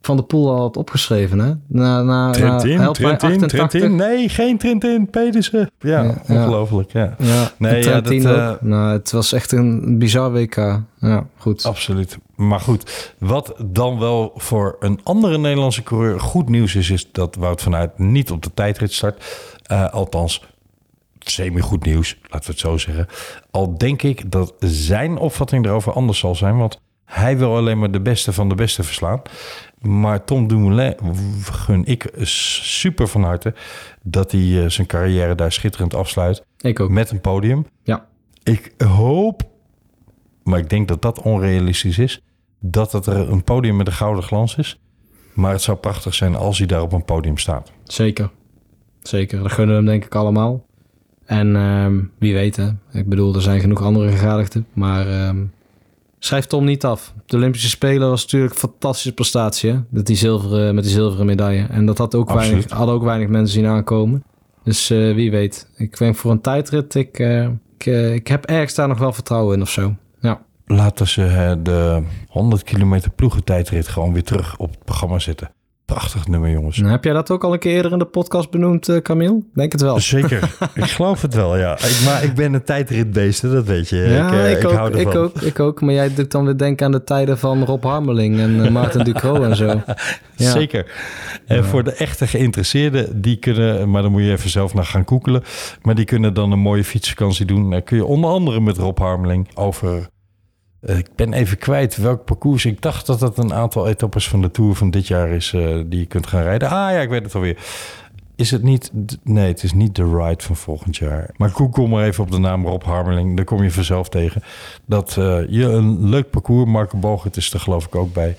Van de Poel al had opgeschreven, hè? Trentin. Nee, geen Trentin, Pedersen. Ja, ongelooflijk, ja. Het was echt een bizar WK. Ja, goed. Absoluut. Maar goed, wat dan wel voor een andere Nederlandse coureur goed nieuws is... is dat Wout van Aert niet op de tijdrit start. Althans, semi-goed nieuws, laten we het zo zeggen. Al denk ik dat zijn opvatting erover anders zal zijn, want hij wil alleen maar de beste van de beste verslaan. Maar Tom Dumoulin gun ik super van harte dat hij zijn carrière daar schitterend afsluit. Ik ook. Met een podium. Ja. Ik hoop, maar ik denk dat dat onrealistisch is, dat het er een podium met een gouden glans is. Maar het zou prachtig zijn als hij daar op een podium staat. Zeker. Zeker. Dat gunnen we hem denk ik allemaal. En wie weet, hè? Ik bedoel, er zijn genoeg andere gegadigden. Maar schrijf Tom niet af. De Olympische Spelen was natuurlijk een fantastische prestatie. Hè? Dat die zilveren, met die zilveren medaille. En dat had ook weinig mensen zien aankomen. Dus wie weet. Ik denk voor een tijdrit, ik heb ergens daar nog wel vertrouwen in of zo. Ja. Laten ze de 100 kilometer ploegentijdrit gewoon weer terug op het programma zetten. Prachtig nummer, jongens. Nou, heb jij dat ook al een keer eerder in de podcast benoemd, Camille? Denk het wel. Zeker. Ik geloof het wel, ja. Maar ik ben een tijdritbeest, dat weet je. Ja, ik ook. Maar jij doet dan weer denken aan de tijden van Rob Harmeling en Maarten Ducro en zo. Ja. Zeker. En voor de echte geïnteresseerden, die kunnen... Maar dan moet je even zelf naar gaan googelen. Maar die kunnen dan een mooie fietsvakantie doen. Dan kun je onder andere met Rob Harmeling over... Ik ben even kwijt welk parcours. Ik dacht dat dat een aantal etappes van de Tour van dit jaar is die je kunt gaan rijden. Ah ja, ik weet het alweer. Is het niet... Nee, het is niet de Ride van volgend jaar. Maar google maar even op de naam Rob Harmeling. Daar kom je vanzelf tegen. Dat je een leuk parcours... Marco Bogert is er geloof ik ook bij.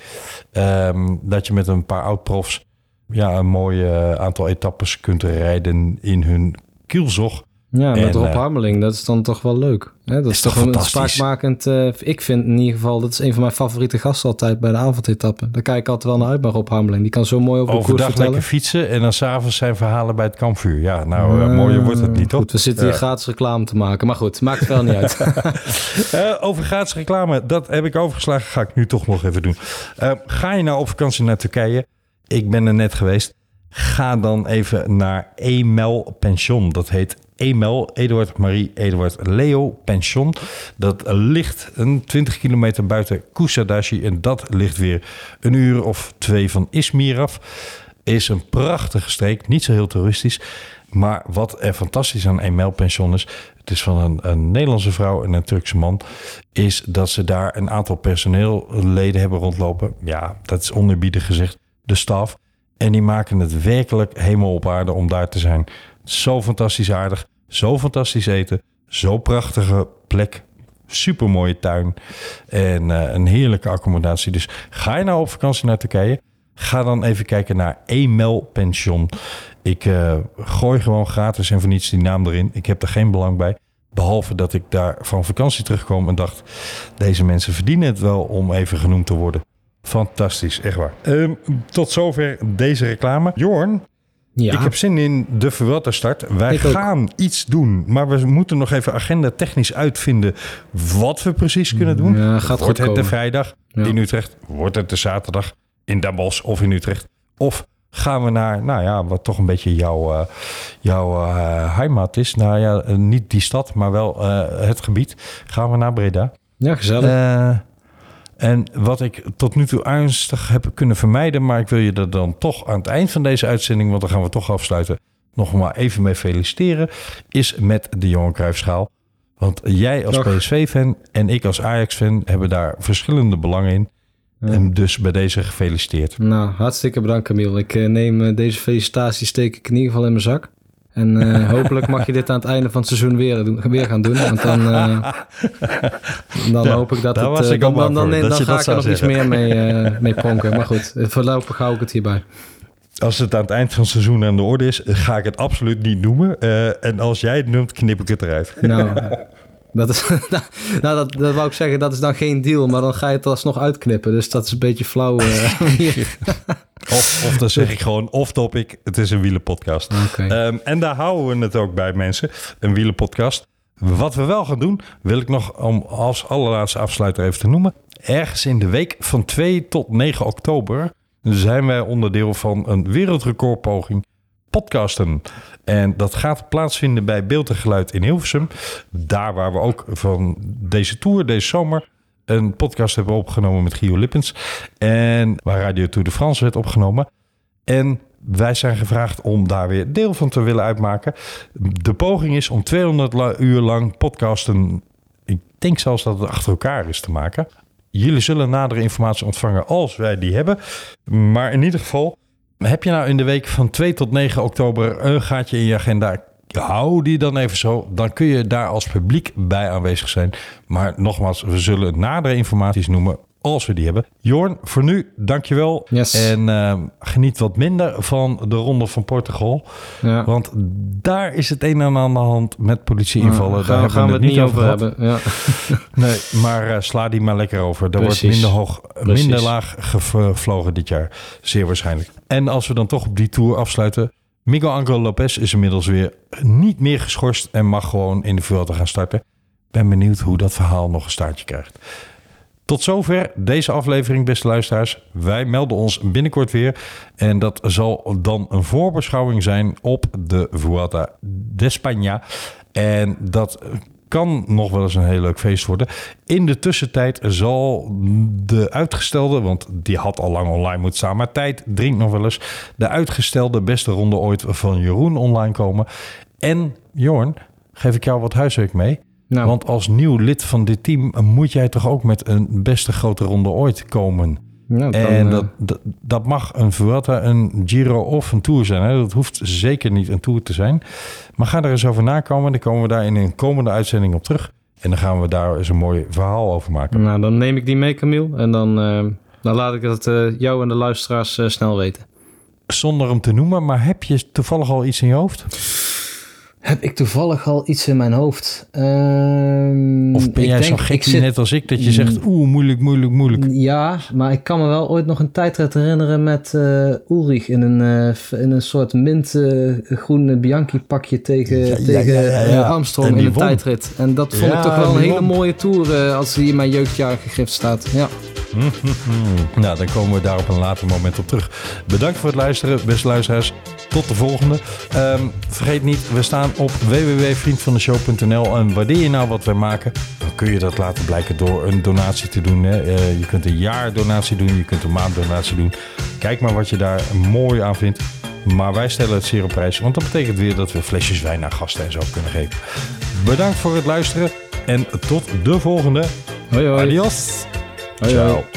Dat je met een paar oud-profs... Ja, een mooi aantal etappes kunt rijden in hun kielzog. Ja, met Rob Harmeling, dat is dan toch wel leuk. Hè? Dat is toch een spraakmakend... ik vind in ieder geval, dat is een van mijn favoriete gasten altijd bij de avondetappen. Daar kijk ik altijd wel naar uit bij Rob Harmeling. Die kan zo mooi over de koers vertellen. Overdag lekker fietsen en dan s'avonds zijn verhalen bij het kampvuur. Ja, nou mooier wordt het niet, toch? Goed, we zitten hier gratis reclame te maken. Maar goed, maakt het wel niet uit. Over gratis reclame, dat heb ik overgeslagen. Ga ik nu toch nog even doen. Ga je nou op vakantie naar Turkije? Ik ben er net geweest. Ga dan even naar Emel Pension. Dat heet Emel, Eduard, Marie, Eduard, Leo, Pension. Dat ligt een 20 kilometer buiten Kusadasi. En dat ligt weer een uur of 2 van Izmir af. Is een prachtige streek, niet zo heel toeristisch. Maar wat er fantastisch aan Emel Pension is... Het is van een Nederlandse vrouw en een Turkse man... is dat ze daar een aantal personeelleden hebben rondlopen. Ja, dat is oneerbiedig gezegd. De staf. En die maken het werkelijk hemel op aarde om daar te zijn... Zo fantastisch aardig, zo fantastisch eten, zo prachtige plek, supermooie tuin en een heerlijke accommodatie. Dus ga je nou op vakantie naar Turkije, ga dan even kijken naar Emel Pension. Ik gooi gewoon gratis en voor niets die naam erin. Ik heb er geen belang bij, behalve dat ik daar van vakantie terugkwam en dacht... deze mensen verdienen het wel om even genoemd te worden. Fantastisch, echt waar. Tot zover deze reclame. Jorn... Ja. Ik heb zin in de Vuelta start. Wij gaan iets doen, maar we moeten nog even agenda technisch uitvinden wat we precies kunnen doen. Ja, wordt het de vrijdag in Utrecht? Wordt het de zaterdag in Den Bosch of in Utrecht? Of gaan we naar, nou ja, wat toch een beetje jouw heimat is. Nou ja, niet die stad, maar wel het gebied. Gaan we naar Breda. Ja, gezellig. En wat ik tot nu toe ernstig heb kunnen vermijden... maar ik wil je er dan toch aan het eind van deze uitzending... want dan gaan we toch afsluiten... nog maar even mee feliciteren... is met de Johan Cruijffschaal. Want jij als PSV-fan en ik als Ajax-fan... hebben daar verschillende belangen in. Ja. En dus bij deze gefeliciteerd. Nou, hartstikke bedankt Camille. Ik neem deze felicitatie, steek ik in ieder geval in mijn zak... En hopelijk mag je dit aan het einde van het seizoen weer gaan doen. Want dan hoop ik dat het... Dan ga ik er nog iets meer mee pronken. Maar goed, voorlopig hou ik het hierbij. Als het aan het eind van het seizoen aan de orde is... ga ik het absoluut niet noemen. En als jij het noemt, knip ik het eruit. Nou, dat wou ik zeggen. Dat is dan geen deal. Maar dan ga je het alsnog uitknippen. Dus dat is een beetje flauw. Of dan zeg ik gewoon off-topic, het is een wielenpodcast. Okay. En daar houden we het ook bij, mensen. Een wielenpodcast. Wat we wel gaan doen, wil ik nog om als allerlaatste afsluiter even te noemen. Ergens in de week van 2 tot 9 oktober zijn wij onderdeel van een wereldrecordpoging podcasten. En dat gaat plaatsvinden bij Beeld en Geluid in Hilversum. Daar waar we ook van deze tour, deze zomer... een podcast hebben we opgenomen met Gio Lippens. En waar Radio Tour de France werd opgenomen. En Wij zijn gevraagd om daar weer deel van te willen uitmaken. De poging is om 200 uur lang podcasten, ik denk zelfs dat het achter elkaar is te maken. Jullie zullen nadere informatie ontvangen als wij die hebben. Maar in ieder geval, heb je nou in de week van 2 tot 9 oktober een gaatje in je agenda? Hou die dan even zo. Dan kun je daar als publiek bij aanwezig zijn. Maar nogmaals, we zullen nadere informaties noemen als we die hebben. Jorn, voor nu, dankjewel. Yes. En geniet wat minder van de Ronde van Portugal. Ja. Want daar is het een en ander aan de hand met politieinvallen. Daar gaan we het niet over hebben. Ja. Nee, maar sla die maar lekker over. Er wordt minder laag gevlogen dit jaar. Zeer waarschijnlijk. En als we dan toch op die tour afsluiten, Miguel Angel Lopez is inmiddels weer niet meer geschorst en mag gewoon in de Vuelta gaan starten. Ben benieuwd hoe dat verhaal nog een staartje krijgt. Tot zover deze aflevering, beste luisteraars. Wij melden ons binnenkort weer. En dat zal dan een voorbeschouwing zijn op de Vuelta de España. En dat kan nog wel eens een heel leuk feest worden. In de tussentijd zal de uitgestelde, want die had al lang online moeten staan, maar tijd dringt nog wel eens, de uitgestelde beste ronde ooit van Jeroen online komen. En Jorn, geef ik jou wat huiswerk mee. Nou. Want als nieuw lid van dit team moet jij toch ook met een beste grote ronde ooit komen. Nou, dan, en dat mag een Vuelta, een Giro of een Tour zijn. Hè? Dat hoeft zeker niet een Tour te zijn. Maar ga er eens over nakomen. Dan komen we daar in een komende uitzending op terug. En dan gaan we daar eens een mooi verhaal over maken. Nou, dan neem ik die mee, Camille. En dan laat ik dat jou en de luisteraars snel weten. Zonder hem te noemen, maar heb je toevallig al iets in je hoofd? Heb ik toevallig al iets in mijn hoofd? Of ben jij zo'n gekkie net als ik, dat je zegt, moeilijk. Ja, maar ik kan me wel ooit nog een tijdrit herinneren met Ulrich in een soort mintgroene Bianchi pakje tegen Armstrong in de tijdrit. En dat vond ik toch wel een hele mooie tour als die in mijn jeugdjaren gegrift staat. Ja. Nou, dan komen we daar op een later moment op terug. Bedankt voor het luisteren, beste luisteraars. Tot de volgende. Vergeet niet, we staan op www.vriendvandeshow.nl en waardeer je nou wat wij maken, dan kun je dat laten blijken door een donatie te doen. Hè. Je kunt een jaardonatie doen, je kunt een maanddonatie doen. Kijk maar wat je daar mooi aan vindt. Maar wij stellen het zeer op prijs, want dat betekent weer dat we flesjes wijn aan gasten en zo kunnen geven. Bedankt voor het luisteren en tot de volgende. Hoi, hoi. Adios. Hoi, ciao. Hoi.